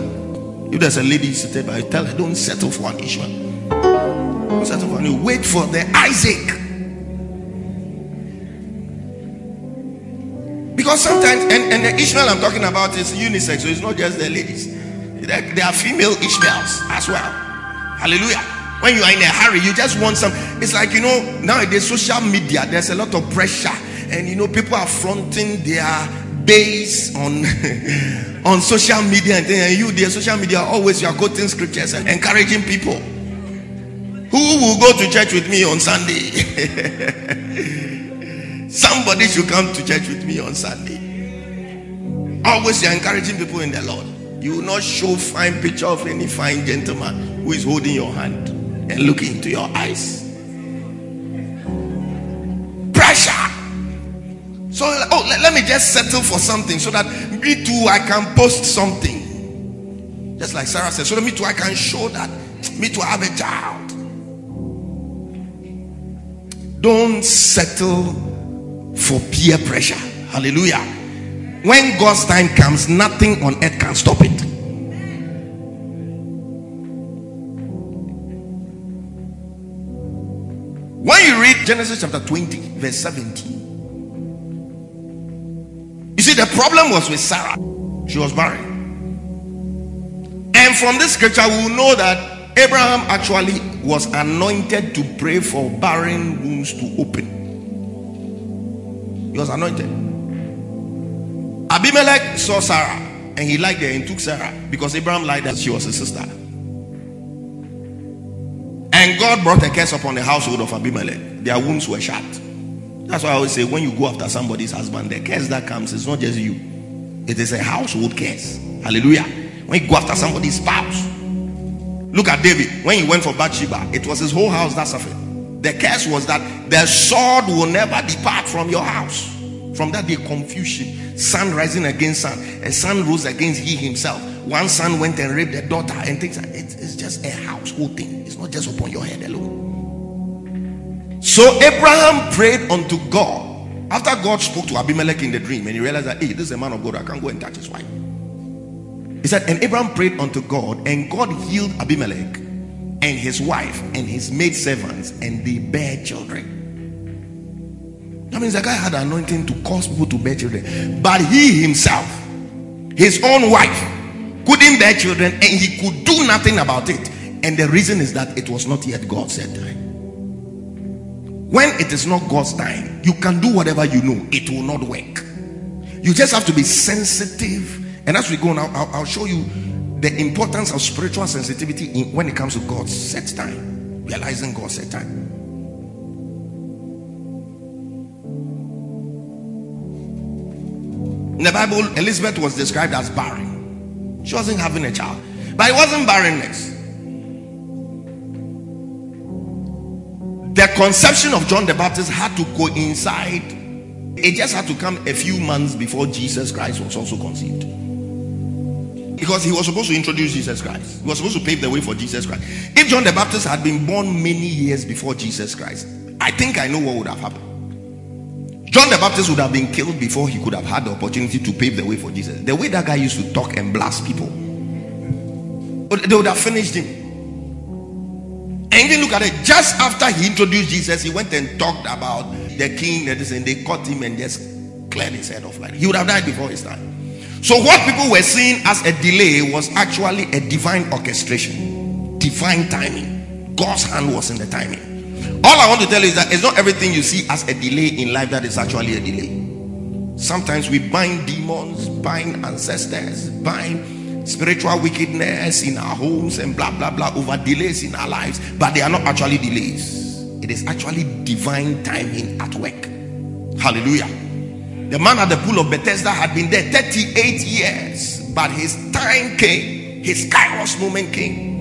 If there's a lady seated by, tell her, don't settle for an Ishmael. Don't settle for an wait for the Isaac. Because sometimes, and, and the Ishmael I'm talking about is unisex, so it's not just the ladies. There, there are female Ishmaels as well. Hallelujah. When you are in a hurry, you just want some. It's like, you know, nowadays social media, there's a lot of pressure, and you know, people are fronting their base on on social media, and, and you, their social media, always you are quoting scriptures and encouraging people. Who will go to church with me on Sunday? Somebody should come to church with me on Sunday. Always you are encouraging people in the Lord. You will not show fine picture of any fine gentleman who is holding your hand and look into your eyes. Pressure. So, oh, let, let me just settle for something so that me too I can post something. Just like Sarah said, so that me too I can show that me too I have a child. Don't settle for peer pressure. Hallelujah. When God's time comes, nothing on earth can stop it. When you read Genesis chapter twenty, verse seventeen, you see the problem was with Sarah. She was barren. And from this scripture, we will know that Abraham actually was anointed to pray for barren wombs to open. He was anointed. Abimelech saw Sarah and he liked her and took Sarah because Abraham liked her. She was his sister. And God brought a curse upon the household of Abimelech. Their wombs were shut. That's why I always say, when you go after somebody's husband, the curse that comes is not just you. It is a household curse. Hallelujah. When you go after somebody's spouse. Look at David. When he went for Bathsheba, it was his whole house that suffered. The curse was that the sword will never depart from your house. From that day, confusion. Son rising against son. A son rose against he himself. One son went and raped a daughter and things like that. It's, it's just a household thing. It's not just upon your head alone. So Abraham prayed unto God. After God spoke to Abimelech in the dream and he realized that, hey, this is a man of God. I can't go and touch his wife. He said, and Abraham prayed unto God, and God healed Abimelech and his wife and his maidservants, and they bare children. That means the guy had anointing to cause people to bear children, but he himself, his own wife, couldn't bear children, and he could do nothing about it. And the reason is that it was not yet God's time. When it is not God's time, you can do whatever you know, it will not work. You just have to be sensitive. And as we go now, I'll, I'll show you the importance of spiritual sensitivity in, when it comes to God's set time. Realizing God's set time. In the Bible, Elizabeth was described as barren. She wasn't having a child. But it wasn't barrenness. The conception of John the Baptist had to coincide. It just had to come a few months before Jesus Christ was also conceived. Because he was supposed to introduce Jesus Christ. He was supposed to pave the way for Jesus Christ. If John the Baptist had been born many years before Jesus Christ, I think I know what would have happened. John the Baptist would have been killed before he could have had the opportunity to pave the way for Jesus. The way that guy used to talk and blast people, they would have finished him. And then look at it. Just after he introduced Jesus, he went and talked about the king and they caught him and just cleared his head off like that. He would have died before his time. So what people were seeing as a delay was actually a divine orchestration, divine timing. God's hand was in the timing. All I want to tell you is that it's not everything you see as a delay in life that is actually a delay. Sometimes we bind demons, bind ancestors, bind spiritual wickedness in our homes and blah blah blah over delays in our lives, but they are not actually delays. It is actually divine timing at work. Hallelujah. The man at the pool of Bethesda had been there thirty-eight years, but his time came. His kairos moment came.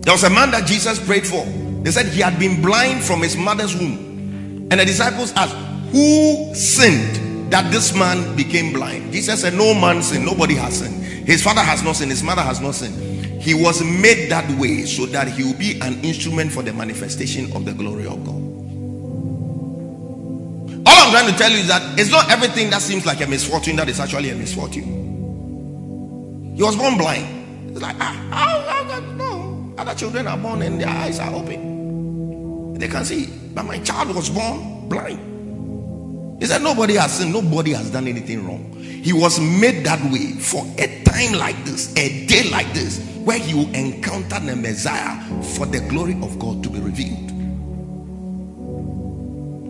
There was a man that Jesus prayed for. They said he had been blind from his mother's womb. And the disciples asked, who sinned that this man became blind? Jesus said, no man sinned. Nobody has sinned. His father has not sinned. His mother has not sinned. He was made that way so that he will be an instrument for the manifestation of the glory of God. All I'm trying to tell you is that it's not everything that seems like a misfortune that is actually a misfortune. He was born blind. It's like, ah, ah, ah, no. Other children are born and their eyes are open. They can see. But my child was born blind. He said, nobody has sinned. Nobody has done anything wrong. He was made that way for a time like this, a day like this, where he will encounter the Messiah for the glory of God to be revealed.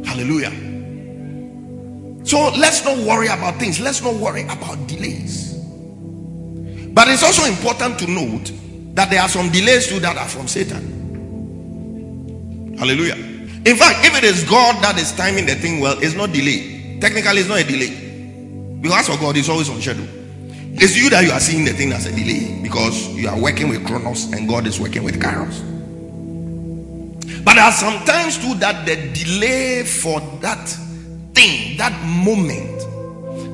Hallelujah. So let's not worry about things. Let's not worry about delays. But it's also important to note that there are some delays too that are from Satan. Hallelujah. In fact, if it is God that is timing the thing well, it's not delay. Technically, it's not a delay. Because for God, it's always on schedule. It's you that you are seeing the thing as a delay. Because you are working with chronos and God is working with kairos. But there are sometimes too that the delay for that thing, that moment,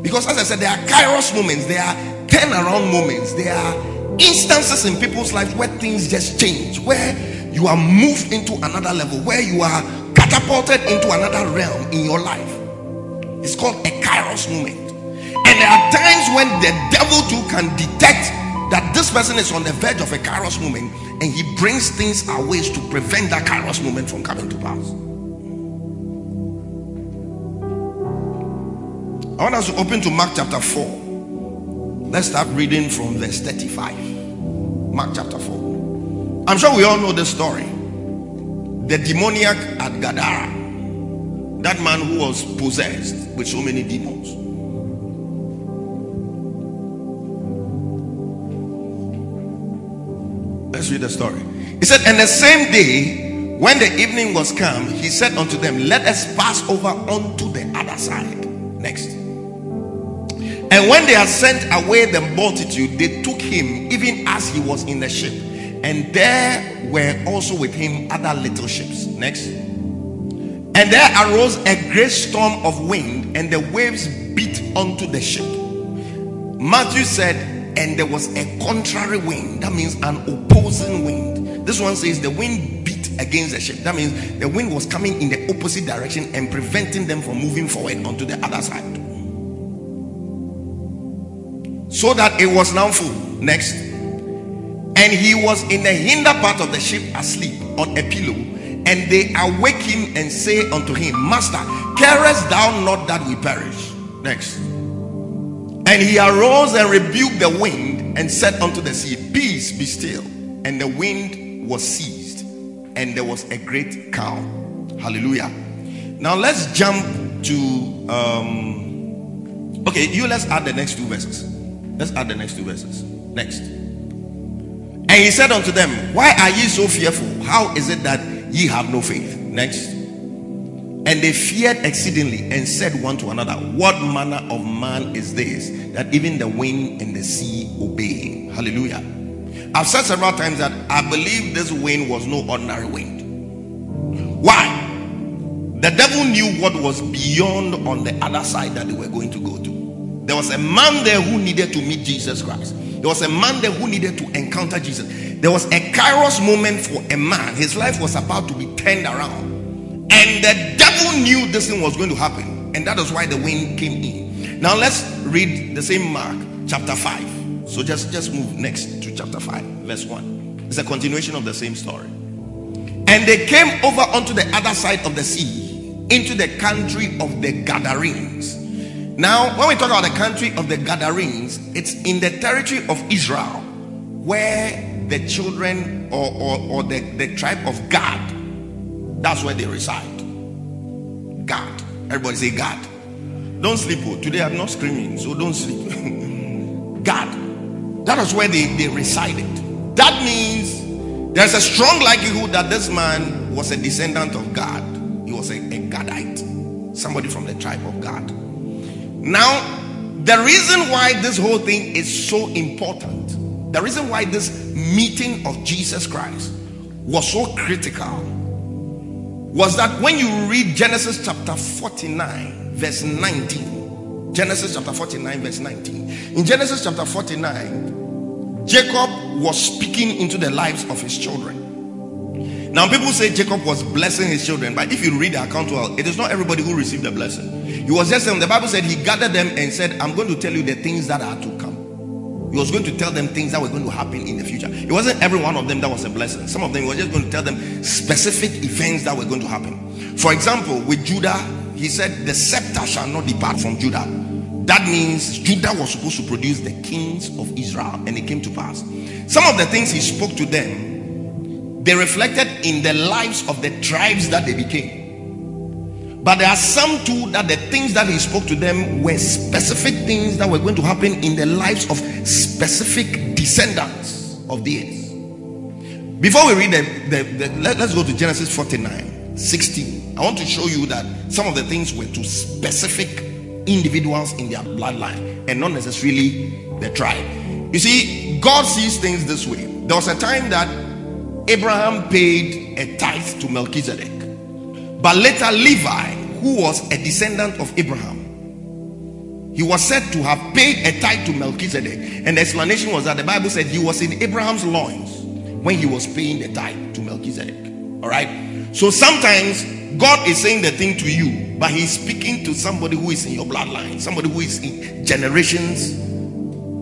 because as I said, there are kairos moments, there are turnaround moments, there are instances in people's lives where things just change, where you are moved into another level, where you are catapulted into another realm in your life. It's called a kairos moment. And there are times when the devil too can detect that this person is on the verge of a kairos moment, and he brings things our ways to prevent that kairos moment from coming to pass. I want us to open to Mark chapter four. Let's start reading from verse thirty-five. Mark chapter four. I'm sure we all know this story. The demoniac at Gadara, that man who was possessed with so many demons. Let's read the story. He said, and the same day, when the evening was come, he said unto them, let us pass over unto the other side. Next. And when they had sent away the multitude, they took him even as he was in the ship. And there were also with him other little ships. Next. And there arose a great storm of wind, and the waves beat unto the ship. Matthew said, and there was a contrary wind. That means an opposing wind. This one says the wind beat against the ship. That means the wind was coming in the opposite direction and preventing them from moving forward onto the other side, so that it was now full. Next. And he was in the hinder part of the ship, asleep on a pillow. And they awake him and say unto him, Master, carest thou not that we perish? Next. And he arose and rebuked the wind and said unto the sea, peace, be still. And the wind was ceased, and there was a great calm. Hallelujah. Now let's jump to um okay you let's add the next two verses. Let's add the next two verses. Next. And he said unto them, why are ye so fearful? How is it that ye have no faith? Next. And they feared exceedingly and said one to another, what manner of man is this, that even the wind and the sea obey him? Hallelujah. I've said several times that I believe this wind was no ordinary wind. Why? The devil knew what was beyond on the other side that they were going to go to. There was a man there who needed to meet Jesus Christ. There was a man there who needed to encounter Jesus. There was a kairos moment for a man. His life was about to be turned around. And the devil knew this thing was going to happen, and that is why the wind came in. Now let's read the same Mark chapter five. So just just move next to chapter five verse one. It's a continuation of the same story. And they came over onto the other side of the sea, into the country of the Gadarenes. Now when we talk about the country of the Gadarenes, it's in the territory of Israel, where the children or or, or the, the tribe of Gad, that's where they reside. God. Everybody say God. Don't sleep. Oh. Today I'm not screaming, so don't sleep. God. That is where they, they resided. That means there's a strong likelihood that this man was a descendant of God. He was a, a Gadite. Somebody from the tribe of God. Now, the reason why this whole thing is so important, the reason why this meeting of Jesus Christ was so critical, was that when you read Genesis chapter forty-nine verse nineteen, Genesis chapter forty-nine verse nineteen, in Genesis chapter forty-nine, Jacob was speaking into the lives of his children. Now people say Jacob was blessing his children, but if you read the account well, it is not everybody who received the blessing. He was just saying, the Bible said he gathered them and said, I'm going to tell you the things that are to come. He was going to tell them things that were going to happen in the future. It wasn't every one of them that was a blessing. Some of them were just going to tell them specific events that were going to happen. For example, with Judah, he said the scepter shall not depart from Judah. That means Judah was supposed to produce the kings of Israel, and it came to pass. Some of the things he spoke to them, they reflected in the lives of the tribes that they became. But there are some too that the things that he spoke to them were specific things that were going to happen in the lives of specific descendants of these. Before we read them, the, the, let, let's go to Genesis forty-nine sixteen. I want to show you that some of the things were to specific individuals in their bloodline and not necessarily the tribe. You see, God sees things this way. There was a time that Abraham paid a tithe to Melchizedek, but later Levi, who was a descendant of Abraham, he was said to have paid a tithe to Melchizedek, and the explanation was that the Bible said he was in Abraham's loins when he was paying the tithe to Melchizedek. All right. So sometimes God is saying the thing to you, but he's speaking to somebody who is in your bloodline, somebody who is in generations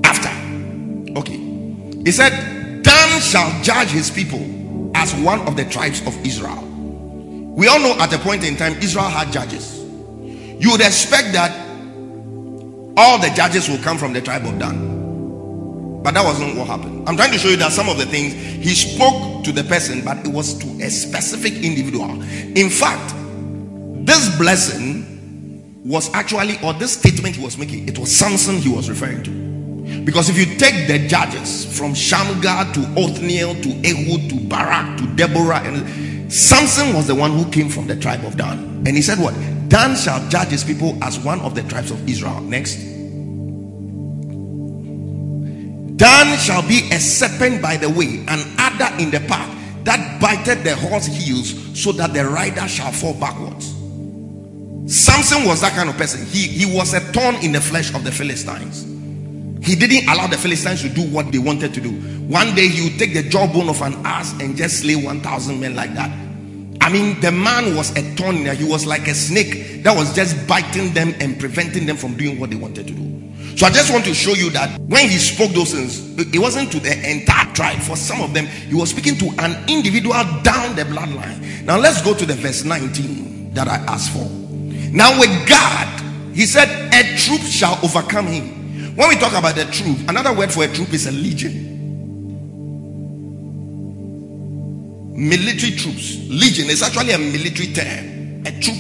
after. Okay. He said, Dan shall judge his people as one of the tribes of Israel. We all know at a point in time Israel had judges. You would expect that all the judges will come from the tribe of Dan. But that was not what happened. I'm trying to show you that some of the things he spoke to the person, but it was to a specific individual. In fact, this blessing was actually, or this statement he was making, it was Samson he was referring to. Because if you take the judges from Shamgar to Othniel to Ehud to Barak to Deborah, and Samson was the one who came from the tribe of Dan. And he said what? Dan shall judge his people as one of the tribes of Israel. Next. Dan shall be a serpent by the way, an adder in the path, that biteth the horse heels, so that the rider shall fall backwards. Samson was that kind of person. He, he was a thorn in the flesh of the Philistines. He didn't allow the Philistines to do what they wanted to do. One day he would take the jawbone of an ass and just slay one thousand men like that. I mean, the man was a thorn. He was like a snake that was just biting them and preventing them from doing what they wanted to do. So I just want to show you that when he spoke those things, it wasn't to the entire tribe. For some of them, he was speaking to an individual down the bloodline. Now let's go to the verse nineteen that I asked for. Now with God, he said, a troop shall overcome him. When we talk about the troop, another word for a troop is a legion. Military troops. Legion is actually a military term. A troop.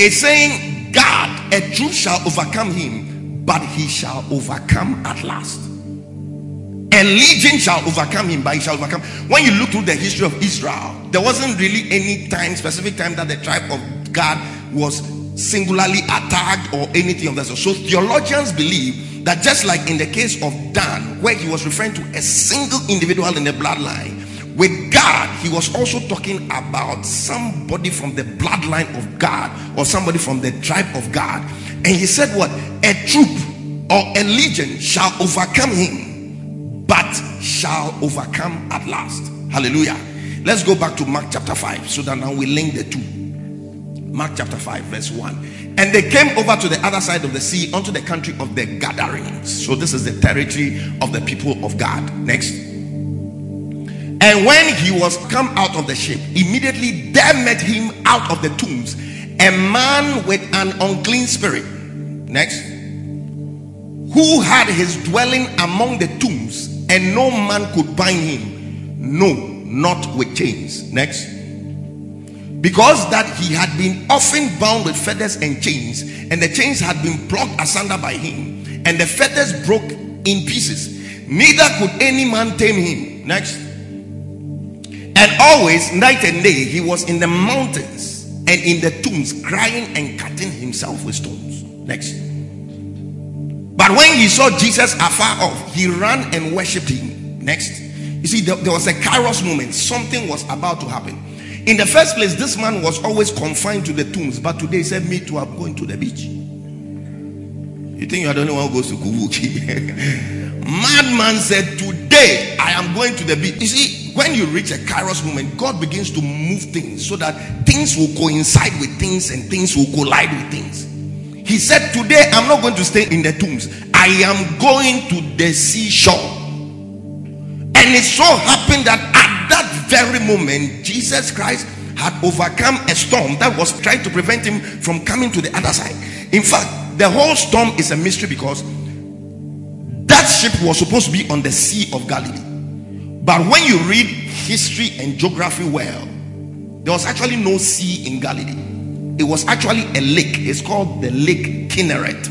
It's saying, God, a troop shall overcome him, but he shall overcome at last. A legion shall overcome him, but he shall overcome. When you look through the history of Israel, there wasn't really any time, specific time, that the tribe of God was singularly attacked or anything of that sort. So theologians believe that just like in the case of Dan, where he was referring to a single individual in the bloodline, with God, he was also talking about somebody from the bloodline of God or somebody from the tribe of God. And he said what? A troop or a legion shall overcome him, but shall overcome at last. Hallelujah. Let's go back to Mark chapter five so that now we link the two. Mark chapter five verse one. And they came over to the other side of the sea unto the country of the Gadarenes. So this is the territory of the people of God. Next. And when he was come out of the ship, immediately there met him out of the tombs a man with an unclean spirit. Next. Who had his dwelling among the tombs, and no man could bind him, no, not with chains. Next. Because that he had been often bound with fetters and chains, and the chains had been plucked asunder by him, and the fetters broke in pieces, neither could any man tame him. Next. And always, night and day, he was in the mountains and in the tombs, crying and cutting himself with stones. Next. But when he saw Jesus afar off, he ran and worshipped him. Next. You see, there, there was a kairos moment. Something was about to happen. In the first place, this man was always confined to the tombs. But today he said, me too, I'm going to the beach. You think you're the only one who goes to Kubuki? Madman said, today I am going to the beach. You see, when you reach a kairos moment, God begins to move things so that things will coincide with things and things will collide with things. He said, today I'm not going to stay in the tombs. I am going to the seashore. And it so happened that at that very moment, Jesus Christ had overcome a storm that was trying to prevent him from coming to the other side. In fact, the whole storm is a mystery because that ship was supposed to be on the Sea of Galilee. But when you read history and geography well, there was actually no sea in Galilee. It was actually a lake. It's called the Lake Kinneret.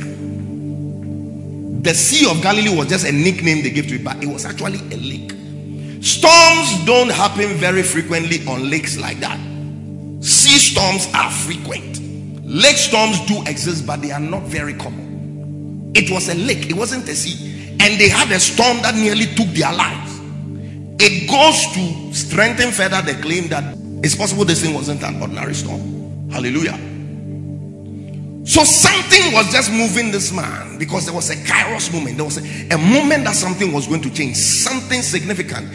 The Sea of Galilee was just a nickname they gave to it, but it was actually a lake. Storms don't happen very frequently on lakes like that. Sea storms are frequent. Lake storms do exist, but they are not very common. It was a lake. It wasn't a sea. And they had a storm that nearly took their lives. It goes to strengthen further the claim that it's possible this thing wasn't an ordinary storm. Hallelujah. So something was just moving this man because there was a kairos moment. There was a, a moment that something was going to change. Something significant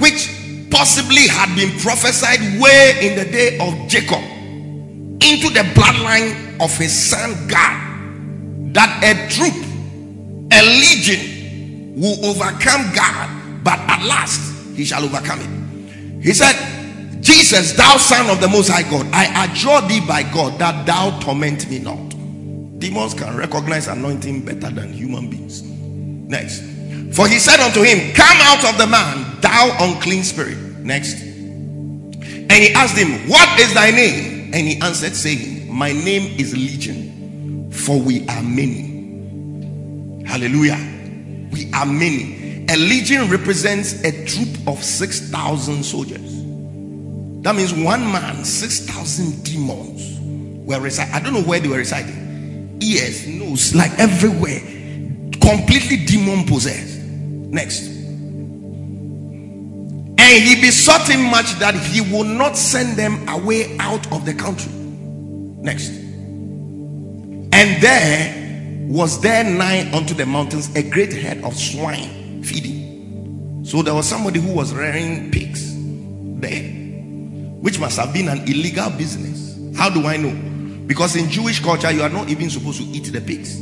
which possibly had been prophesied way in the day of Jacob into the bloodline of his son Gad, that a troop, a legion will overcome Gad. But at last, he shall overcome it. He said, Jesus, thou son of the most high God, I adjure thee by God that thou torment me not. Demons can recognize anointing better than human beings. Next. For he said unto him, come out of the man, thou unclean spirit. Next. And he asked him, what is thy name? And he answered, saying, my name is Legion, for we are many. Hallelujah. We are many. A legion represents a troop of six thousand soldiers. That means one man, six thousand demons were residing. I don't know where they were residing. Ears, nose, like everywhere. Completely demon possessed. Next. And he besought him much that he would not send them away out of the country. Next. And there was there nigh unto the mountains a great herd of swine feeding. So there was somebody who was rearing pigs there, which must have been an illegal business. How do I know? Because in Jewish culture, you are not even supposed to eat the pigs.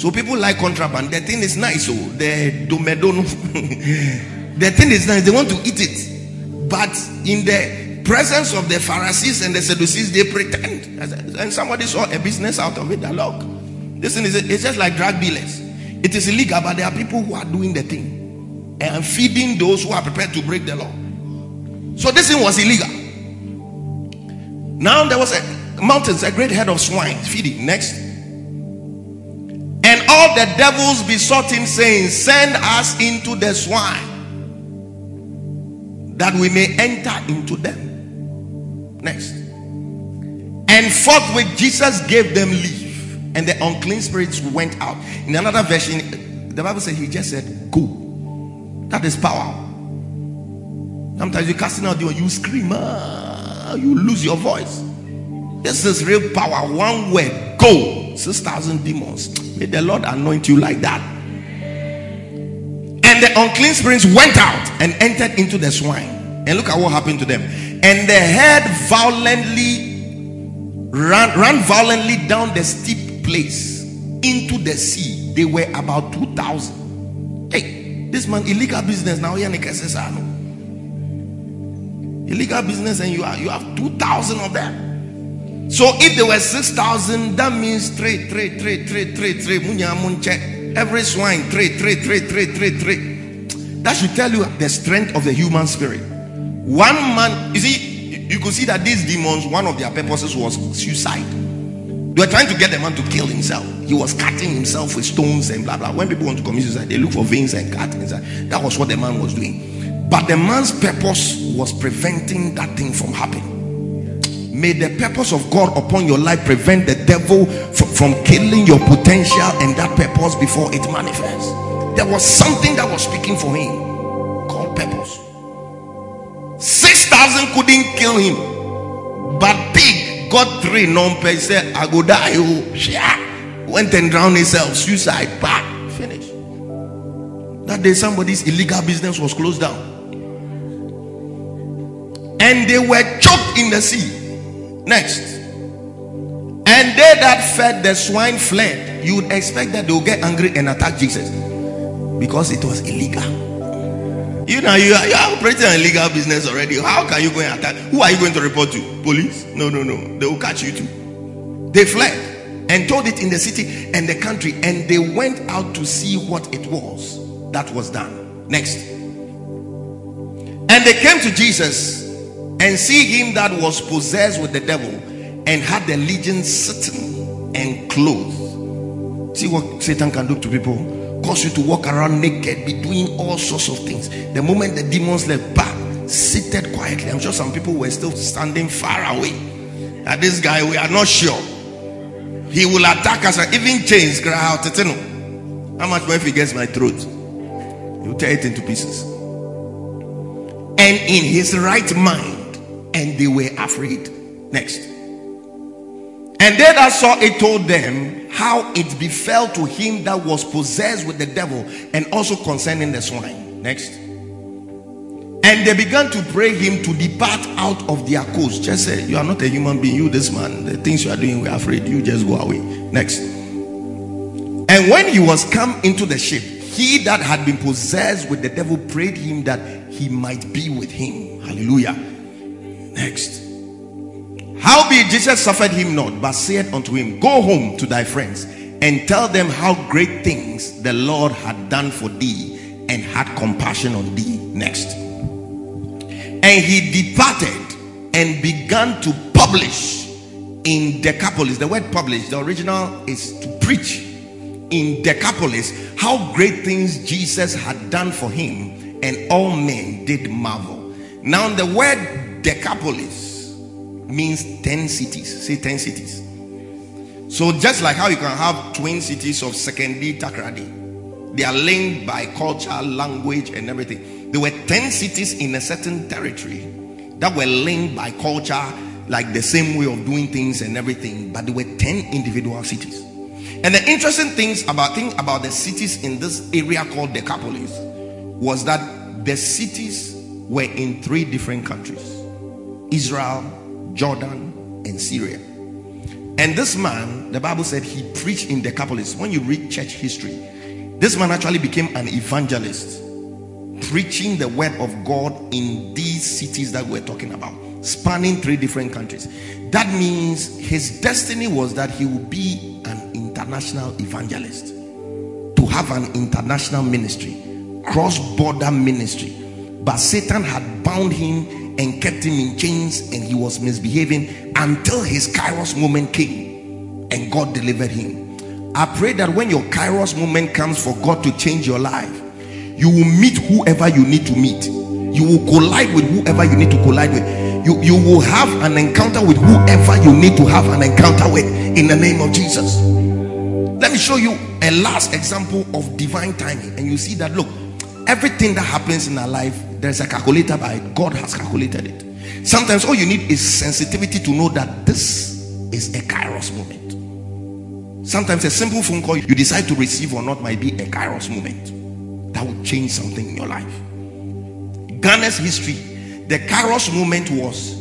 So people like contraband. The thing is nice. So the domedono, the thing is nice. They want to eat it. But in the presence of the Pharisees and the Sadducees, they pretend. And somebody saw a business out of it. That look, this thing is, it's just like drug dealers. It is illegal, but there are people who are doing the thing and feeding those who are prepared to break the law. So this thing was illegal. Now there was a mountains, a great herd of swine feeding. Next. And all the devils besought him, saying, send us into the swine, that we may enter into them. Next. And forthwith Jesus gave them leave, and the unclean spirits went out. In another version, the Bible says he just said, go. That is power. Sometimes you're casting out the word, you scream, ah. You lose your voice. This is real power. One word, go. six thousand demons. May the Lord anoint you like that. And the unclean spirits went out and entered into the swine. And look at what happened to them. And the herd violently ran, ran violently down the steep place into the sea. They were about two thousand. Hey, this man, illegal business now. Here, illegal business, and you are you have two thousand of them. So if there were six thousand, that means three, three, three, three, three, three, every swine, three, three, three, three, three, three. That should tell you the strength of the human spirit. One man, you see, you could see that these demons, one of their purposes was suicide. They were trying to get the man to kill himself. He was cutting himself with stones and blah, blah. When people want to commit suicide, they look for veins and cut inside. That was what the man was doing. But the man's purpose was preventing that thing from happening. May the purpose of God upon your life prevent the devil from killing your potential and that purpose before it manifests. There was something that was speaking for him called purpose. six thousand couldn't kill him, but big got three numbers. He said, I go die. Went and drowned himself. Suicide. Back. Finish. That day somebody's illegal business was closed down. And they were choked in the sea. Next. And they that fed the swine fled. You would expect that they would get angry and attack Jesus, because it was illegal. You know, you are, you are operating an illegal business already. How can you go and attack? Who are you going to report to? Police? No, no, no. They will catch you too. They fled and told it in the city and the country. And they went out to see what it was that was done. Next. And they came to Jesus, and see him that was possessed with the devil, and had the legion sitting and clothed. See what Satan can do to people. Cause you to walk around naked, be doing all sorts of things. The moment the demons left, back, seated quietly. I'm sure some people were still standing far away. That this guy, we are not sure. He will attack us. Even chains cry out. How much more if he gets my throat? He'll tear it into pieces. And in his right mind. And they were afraid. Next. And they that saw it told them how it befell to him that was possessed with the devil, and also concerning the swine. Next. And they began to pray him to depart out of their coast. Just say, you are not a human being, you this man. The things you are doing, we are afraid. You just go away. Next. And when he was come into the ship, he that had been possessed with the devil prayed him that he might be with him. Hallelujah. Next. Howbeit Jesus suffered him not, but said unto him, go home to thy friends, and tell them how great things the Lord had done for thee, and had compassion on thee. Next. And he departed and began to publish in Decapolis. The word publish, the original is to preach. In Decapolis, how great things Jesus had done for him, and all men did marvel. Now the word Decapolis means ten cities. Say ten cities. So just like how you can have twin cities of Sekendi, Takrady, they are linked by culture, language, and everything. There were ten cities in a certain territory that were linked by culture, like the same way of doing things and everything, but there were ten individual cities. And the interesting things about thing about the cities in this area called Decapolis was that the cities were in three different countries: Israel, Jordan, and Syria. And this man, the Bible said, he preached in Decapolis. When you read church history, this man actually became an evangelist, preaching the word of God in these cities that we're talking about, spanning three different countries. That means his destiny was that he would be an international evangelist, to have an international ministry, cross-border ministry. But Satan had bound him and kept him in chains, and he was misbehaving until his kairos moment came and God delivered him. I pray that when your kairos moment comes for God to change your life, you will meet whoever you need to meet. You will collide with whoever you need to collide with. You, you will have an encounter with whoever you need to have an encounter with, in the name of Jesus. Let me show you a last example of divine timing, and you see that, look, everything that happens in our life, there's a calculator by it. God has calculated it. Sometimes all you need is sensitivity to know that this is a kairos moment. Sometimes a simple phone call you decide to receive or not might be a kairos moment that will change something in your life. Ghana's history, the kairos moment was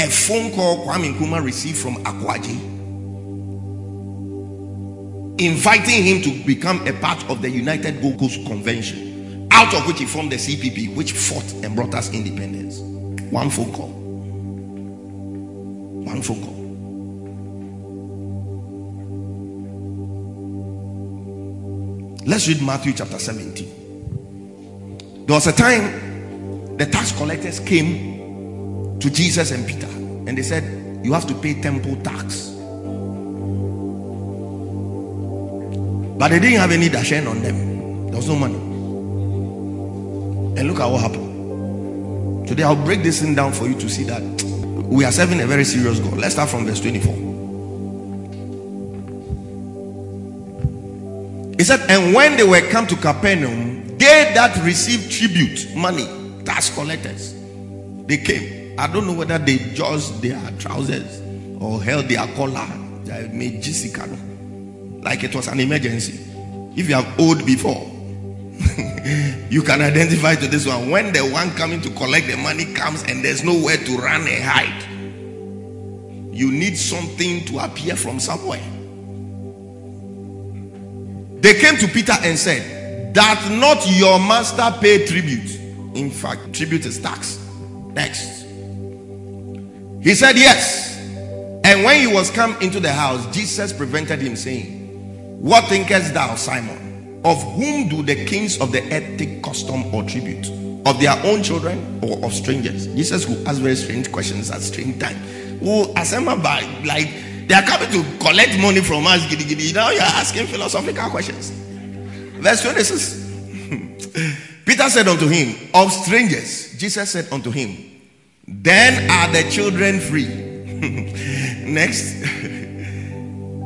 a phone call Kwame Nkrumah received from Akwaji, inviting him to become a part of the United Gold Coast Convention, out of which he formed the C P P, which fought and brought us independence. One phone call. One phone call. Let's read Matthew chapter seventeen. There was a time the tax collectors came to Jesus and Peter, and they said, you have to pay temple tax. But they didn't have any dashen on them. There was no money. And look at what happened. Today I'll break this thing down for you to see that we are serving a very serious God. Let's start from verse twenty-four. It said, and when they were come to Capernaum, they that received tribute, money, tax collectors, they came. I don't know whether they judged their trousers or held their collar. They made jisika, like it was an emergency. If you have owed before, you can identify to this one. When the one coming to collect the money comes and there's nowhere to run and hide, you need something to appear from somewhere. They came to Peter and said, doth not your master pay tribute? In fact, tribute is tax. Next. He said, yes. And when he was come into the house, Jesus prevented him, saying, what thinkest thou, Simon? Of whom do the kings of the earth take custom or tribute? Of their own children or of strangers? Jesus who asks very strange questions at strange times. Oh, Asemabai, like they are coming to collect money from us. Gidi, gidi. Now you are asking philosophical questions. Verse twenty-six. Peter said unto him, of strangers. Jesus said unto him, then are the children free. Next.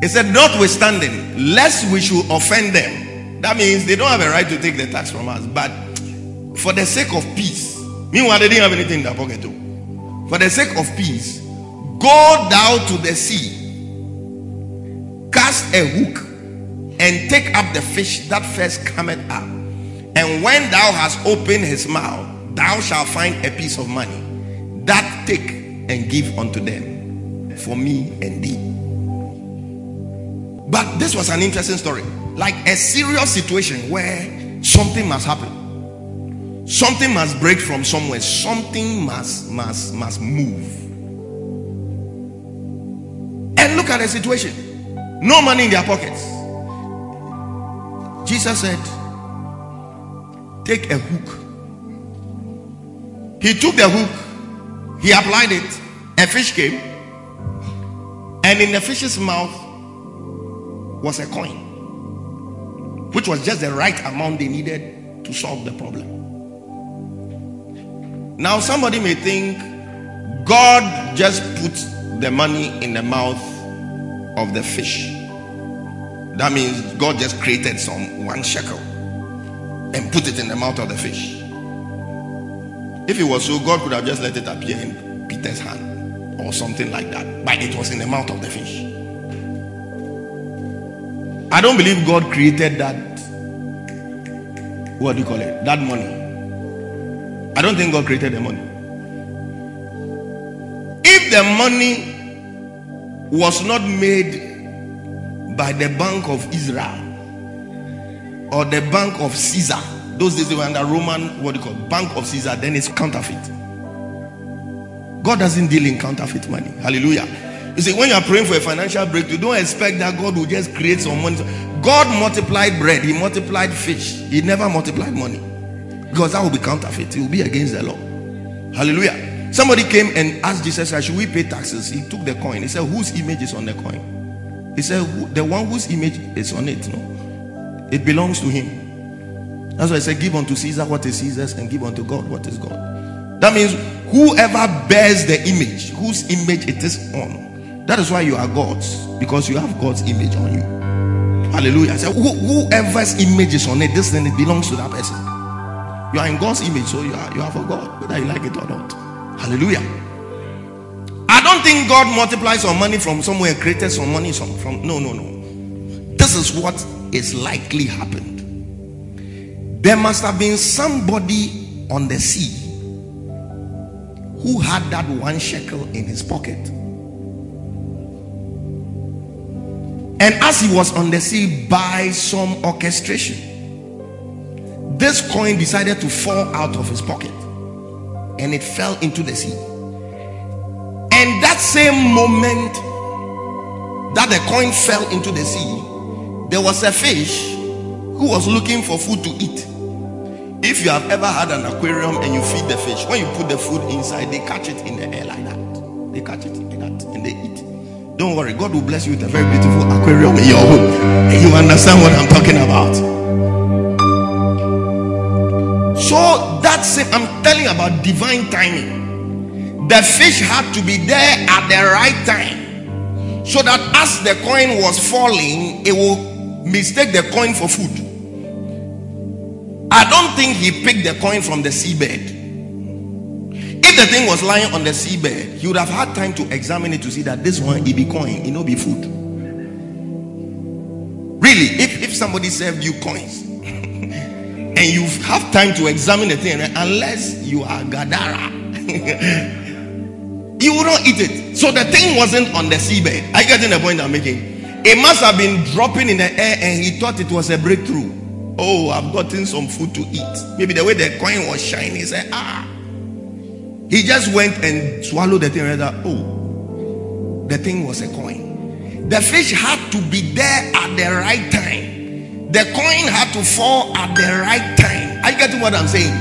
He said, notwithstanding, lest we should offend them. That means they don't have a right to take the tax from us, but for the sake of peace, meanwhile they didn't have anything in their pocket too. For the sake of peace, go down to the sea, cast a hook, and take up the fish that first cometh up, and when thou hast opened his mouth, thou shalt find a piece of money, that take and give unto them for me and thee. But this was an interesting story. Like a serious situation where something must happen, something must break from somewhere, something must must must move. And look at the situation, no money in their pockets. Jesus said, take a hook. He took the hook, he applied it, a fish came, and in the fish's mouth was a coin, which was just the right amount they needed to solve the problem. Now somebody may think God just put the money in the mouth of the fish. That means God just created some one shekel and put it in the mouth of the fish. If it was so, God could have just let it appear in Peter's hand or something like that, but it was in the mouth of the fish. I don't believe God created that, what do you call it, that money. I don't think God created the money. If the money was not made by the Bank of Israel or the Bank of Caesar, those days they were under Roman, what do you call it, Bank of Caesar, then it's counterfeit. God doesn't deal in counterfeit money. Hallelujah. You see, when you are praying for a financial breakthrough, don't expect that God will just create some money. God multiplied bread, he multiplied fish, he never multiplied money, because that will be counterfeit. It will be against the law. Hallelujah. Somebody came and asked Jesus, should we pay taxes? He took the coin. He said, whose image is on the coin? He said, the one whose image is on it, no, it belongs to him. That's why I said, give unto Caesar what is Caesar's, and give unto God what is God. That means whoever bears the image, whose image it is on, that is why you are God's, because you have God's image on you. Hallelujah. So who, whoever's image is on it, this thing, it belongs to that person. You are in God's image, so you are, you are for God, whether you like it or not. Hallelujah. I don't think God multiplies some money from somewhere and created some money some, from, no, no, no. This is what is likely happened. There must have been somebody on the sea who had that one shekel in his pocket. And as he was on the sea, by some orchestration, this coin decided to fall out of his pocket, and it fell into the sea. And that same moment that the coin fell into the sea, there was a fish who was looking for food to eat. If you have ever had an aquarium and you feed the fish, when you put the food inside, they catch it in the air like that. They catch it like that and they eat. Don't worry, God will bless you with a very beautiful aquarium in your home. And you understand what I'm talking about. So that's it. I'm telling about divine timing. The fish had to be there at the right time, so that as the coin was falling, it will mistake the coin for food. I don't think he picked the coin from the seabed. If the thing was lying on the seabed, he would have had time to examine it to see that this one, it be coin, it no be food. Really, if, if somebody served you coins and you have time to examine the thing, unless you are Gadara, you will not eat it. So the thing wasn't on the seabed. Are you getting the point I'm making? It must have been dropping in the air and he thought it was a breakthrough. Oh, I've gotten some food to eat. Maybe the way the coin was shining, he said, ah. He just went and swallowed the thing and said, oh, the thing was a coin. The fish had to be there at the right time. The coin had to fall at the right time. Are you getting what I'm saying?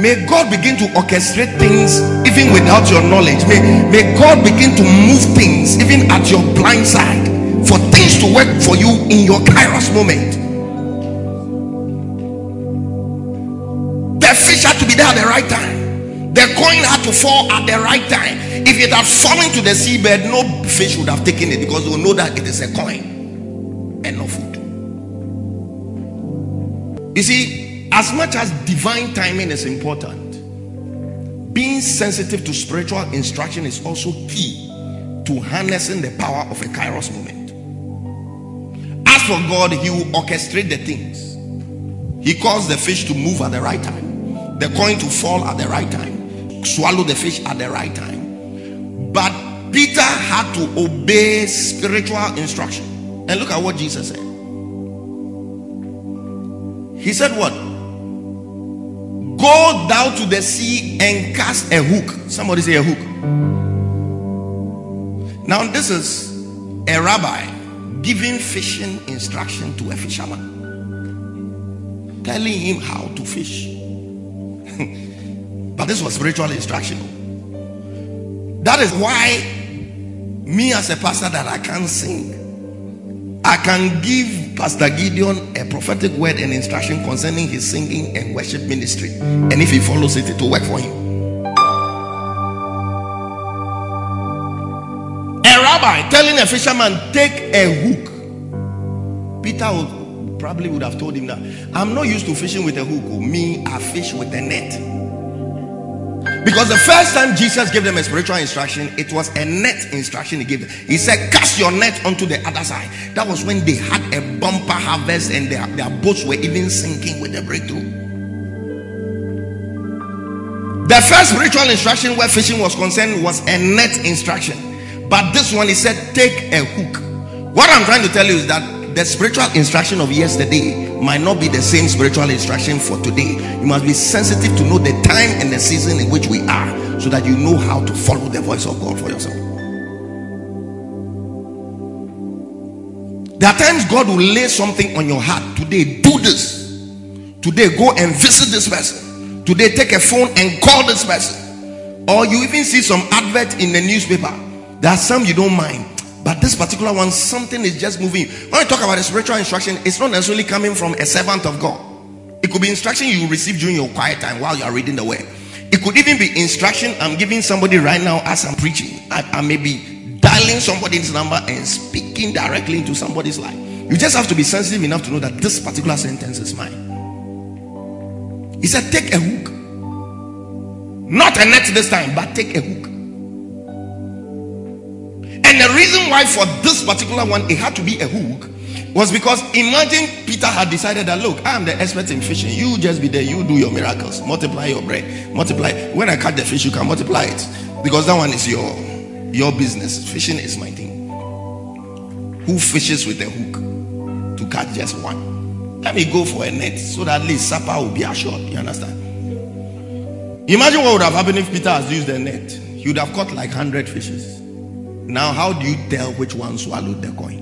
May God begin to orchestrate things even without your knowledge. May, may God begin to move things even at your blind side, for things to work for you in your kairos moment. The fish had to be there at the right time. The coin had to fall at the right time. If it had fallen to the seabed, no fish would have taken it, because they will know that it is a coin and no food. You see, as much as divine timing is important, being sensitive to spiritual instruction is also key to harnessing the power of a kairos moment. As for God, he will orchestrate the things. He caused the fish to move at the right time, the coin to fall at the right time, swallow the fish at the right time. But Peter had to obey spiritual instruction. And look at what Jesus said. He said what? Go thou to the sea and cast a hook. Somebody say a hook. Now this is a rabbi giving fishing instruction to a fisherman. telling him how to fish. But this was spiritual instruction. That is why me as a pastor that I can't sing, I can give Pastor Gideon a prophetic word and instruction concerning his singing and worship ministry, and if he follows it, it will work for him. A rabbi telling a fisherman, take a hook. Peter would, probably would have told him that I'm not used to fishing with a hook. Me, I fish with a net. Because the first time Jesus gave them a spiritual instruction, it was a net instruction he gave them. He said, cast your net onto the other side. That was when they had a bumper harvest and their, their boats were even sinking with the breakthrough. The first spiritual instruction where fishing was concerned was a net instruction. But this one, he said, take a hook. What I'm trying to tell you is that the spiritual instruction of yesterday might not be the same spiritual instruction for today. You must be sensitive to know the time and the season in which we are, so that you know how to follow the voice of God for yourself. There are times God will lay something on your heart. Today, do this. Today, go and visit this person. Today, take a phone and call this person. Or you even see some advert in the newspaper. There are some you don't mind, but this particular one, something is just moving. When I talk about the spiritual instruction, it's not necessarily coming from a servant of God. It could be instruction you receive during your quiet time while you are reading the word. It could even be instruction I'm giving somebody right now as I'm preaching. I, I may be dialing somebody's number and speaking directly into somebody's life. You just have to be sensitive enough to know that this particular sentence is mine. He said, take a hook. Not a net this time, but take a hook. And the reason why for this particular one it had to be a hook was because imagine Peter had decided that, look, I am the expert in fishing. You just be there, you do your miracles, multiply your bread, multiply. When I catch the fish, you can multiply it, because that one is your your business. Fishing is my thing. Who fishes with a hook to catch just one? Let me go for a net so that at least supper will be assured. You understand? Imagine what would have happened if Peter has used the net. He would have caught like one hundred fishes. Now, how do you tell which one swallowed the coin?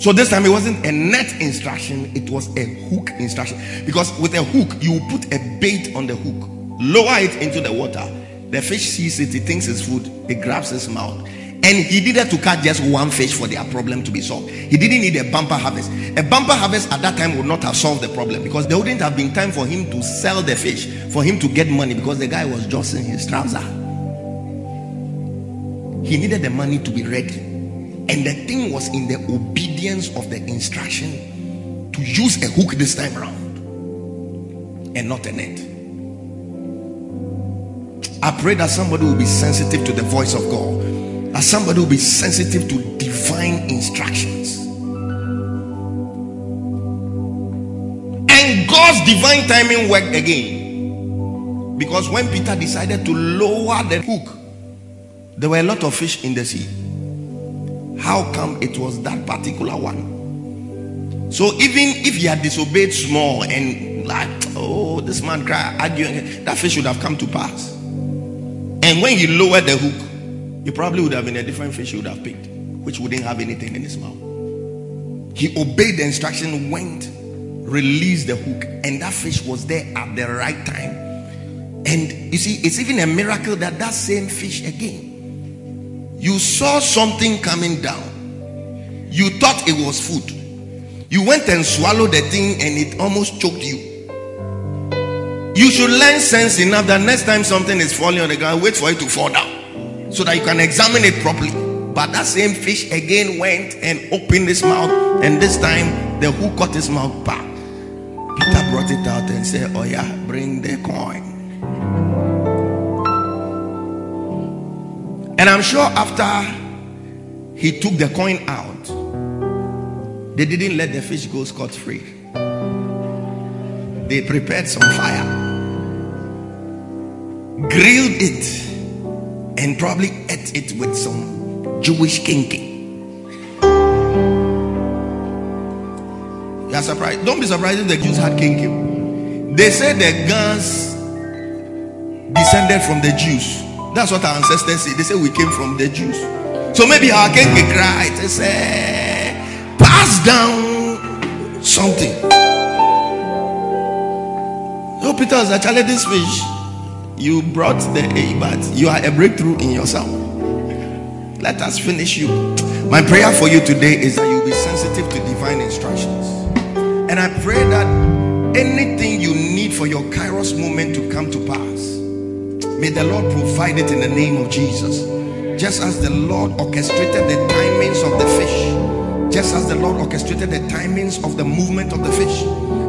So this time it wasn't a net instruction, it was a hook instruction. Because with a hook, you put a bait on the hook, lower it into the water. The fish sees it, it thinks it's food, it grabs its mouth. And he needed to catch just one fish for their problem to be solved. He didn't need a bumper harvest. A bumper harvest at that time would not have solved the problem, because there wouldn't have been time for him to sell the fish, for him to get money, because the guy was just in his trouser. He needed the money to be ready. And the thing was in the obedience of the instruction to use a hook this time around and not a net. I pray that somebody will be sensitive to the voice of God. That somebody will be sensitive to divine instructions. And God's divine timing worked again. Because when Peter decided to lower the hook, there were a lot of fish in the sea. How come it was that particular one? So even if he had disobeyed small and like, oh, this man cried, arguing, that fish would have come to pass. And when he lowered the hook, he probably would have been a different fish he would have picked, which wouldn't have anything in his mouth. He obeyed the instruction, went, released the hook, and that fish was there at the right time. And you see, it's even a miracle that that same fish again. You saw something coming down. You thought it was food. You went and swallowed the thing and it almost choked you. You should learn sense enough that next time something is falling on the ground, wait for it to fall down, so that you can examine it properly. But that same fish again went and opened his mouth, and this time the hook caught his mouth back. Peter brought it out and said, oh yeah, bring the coin. And I'm sure after he took the coin out, they didn't let the fish go scot-free. They prepared some fire, grilled it, and probably ate it with some Jewish kinky. You are surprised. Don't be surprised if the Jews had kinky. They said the guns descended from the Jews. That's what our ancestors say. They say we came from the Jews. So maybe our kinky cried. They say, pass down something. So Peter was actually, this fish you brought the A, but you are a breakthrough in yourself. Let us finish you. My prayer for you today is that you'll be sensitive to divine instructions. And I pray that anything you need for your kairos moment to come to pass, may the Lord provide it in the name of Jesus. Just as the Lord orchestrated the timings of the fish, just as the Lord orchestrated the timings of the movement of the fish,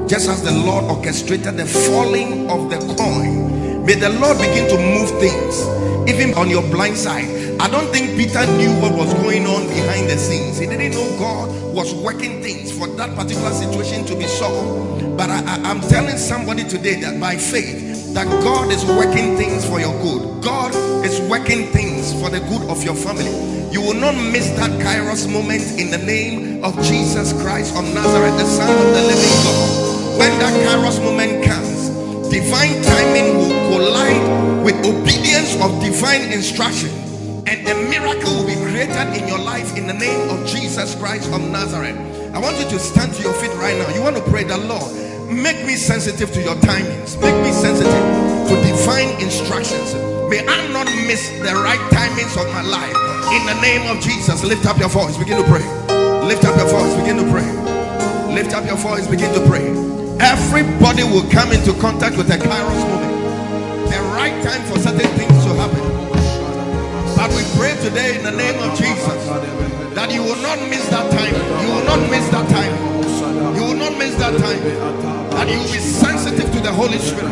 just as the Lord orchestrated the falling of the coin, may the Lord begin to move things, even on your blind side. I don't think Peter knew what was going on behind the scenes. He didn't know God was working things for that particular situation to be solved. But I, I, I'm telling somebody today that by faith, that God is working things for your good. God is working things for the good of your family. You will not miss that kairos moment in the name of Jesus Christ of Nazareth, the Son of the living God. When that kairos moment comes, divine timing will collide with obedience of divine instruction, and a miracle will be created in your life in the name of Jesus Christ of Nazareth. I want you to stand to your feet right now. You want to pray the Lord, make me sensitive to your timings. Make me sensitive to divine instructions. May I not miss the right timings of my life. In the name of Jesus, lift up your voice. Begin to pray. Lift up your voice. Begin to pray. Lift up your voice. Begin to pray. Everybody will come into contact with the kairos moment. The right time for certain things to happen. But we pray today in the name of Jesus that you will not miss that time. You will not miss that time. You will not miss that time. And you will be sensitive to the Holy Spirit.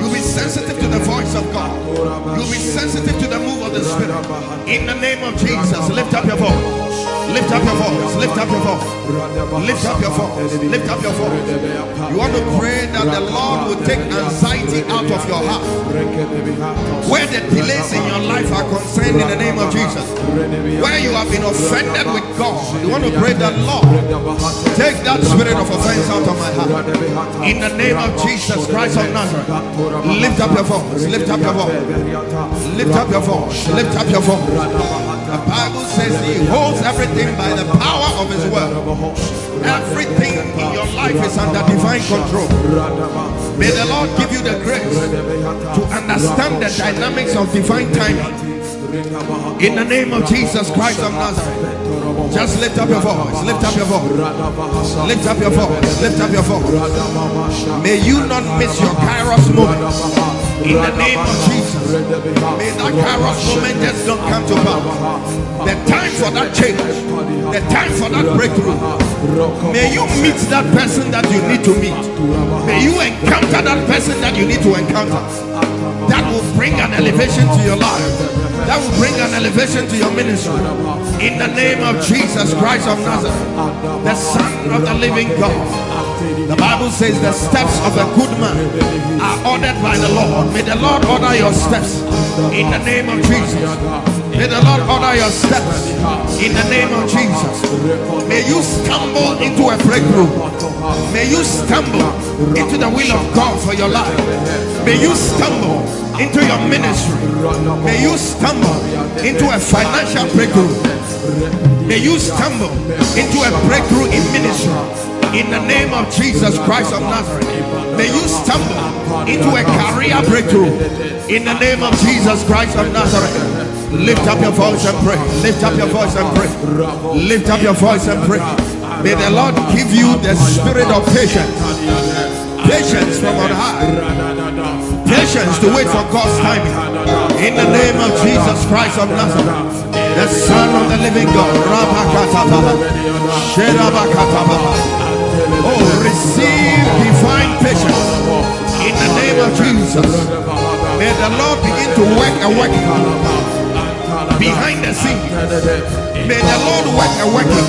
You will be sensitive to the voice of God. You will be sensitive to the move of the Spirit. In the name of Jesus, lift up your voice. Lift up your voice. Lift up your voice. Lift up your voice. Lift up your voice. You want to pray that the Lord will take anxiety out of your heart. Where the delays in your life are concerned, in the name of Jesus. Where you have been offended with God, you want to pray that, Lord, take that spirit of offense out of my heart. In the name of Jesus Christ of Nazareth, lift up your voice. Lift up your voice. Lift up your voice. Lift up your voice. The Bible says he holds everything by the power of his word. Everything in your life is under divine control. May the Lord give you the grace to understand the dynamics of divine timing. In the name of Jesus Christ of Nazareth, just lift up your voice. Lift up your voice. Lift up your voice. Lift up your voice. May you not miss your kairos moment. In the name of Jesus, may that kairos moment just don't come to pass. The time for that change, the time for that breakthrough. May you meet that person that you need to meet. May you encounter that person that you need to encounter. That will bring an elevation to your life. That will bring an elevation to your ministry. In the name of Jesus Christ of Nazareth, the Son of the living God. The Bible says the steps of a good man are ordered by the Lord. May the Lord order your steps in the name of Jesus. May the Lord order your steps in the name of Jesus. May you stumble into a breakthrough. May you stumble into the will of God for your life. May you stumble into your ministry. May you stumble into a financial breakthrough. May you stumble into a breakthrough in ministry. In the name of Jesus Christ of Nazareth, may you stumble into a career breakthrough. In the name of Jesus Christ of Nazareth. Lift up your voice and pray. Lift up your voice and pray. Lift up your voice and pray. May the Lord give you the spirit of patience. Patience from on high. Patience to wait for God's timing. In the name of Jesus Christ of Nazareth, the Son of the living God. Oh, receive divine patience. In the name of Jesus. May the Lord begin to work and work behind the scene. May the Lord work a working.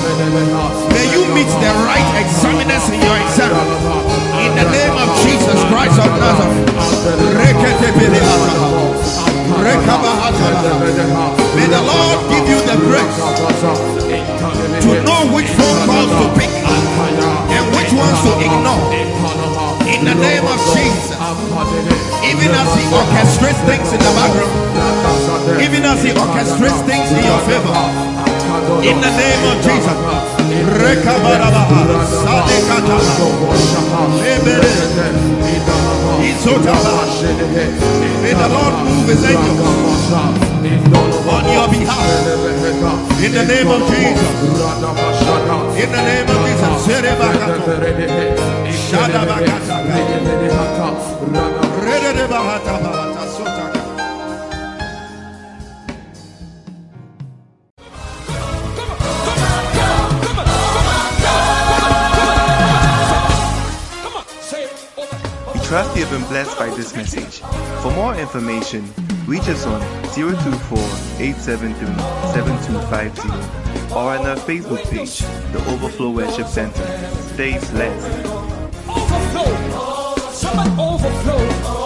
May you meet the right examiners in your exam. In the name of Jesus Christ of Nazareth. May the Lord give you the grace to know which phone calls to pick and which ones to ignore. In the name of Jesus. Even as he orchestrates things in the background, even as he orchestrates things in your favor, in the name of Jesus. May the Lord move his angels on your behalf, in the name of Jesus, in the name of Jesus. We trust you have been blessed by this message. For more information, reach us on zero two four, eight seven three, seven two five zero or on our Facebook page, The Overflow Worship Center. Stay blessed. Overflow! Somebody overflow!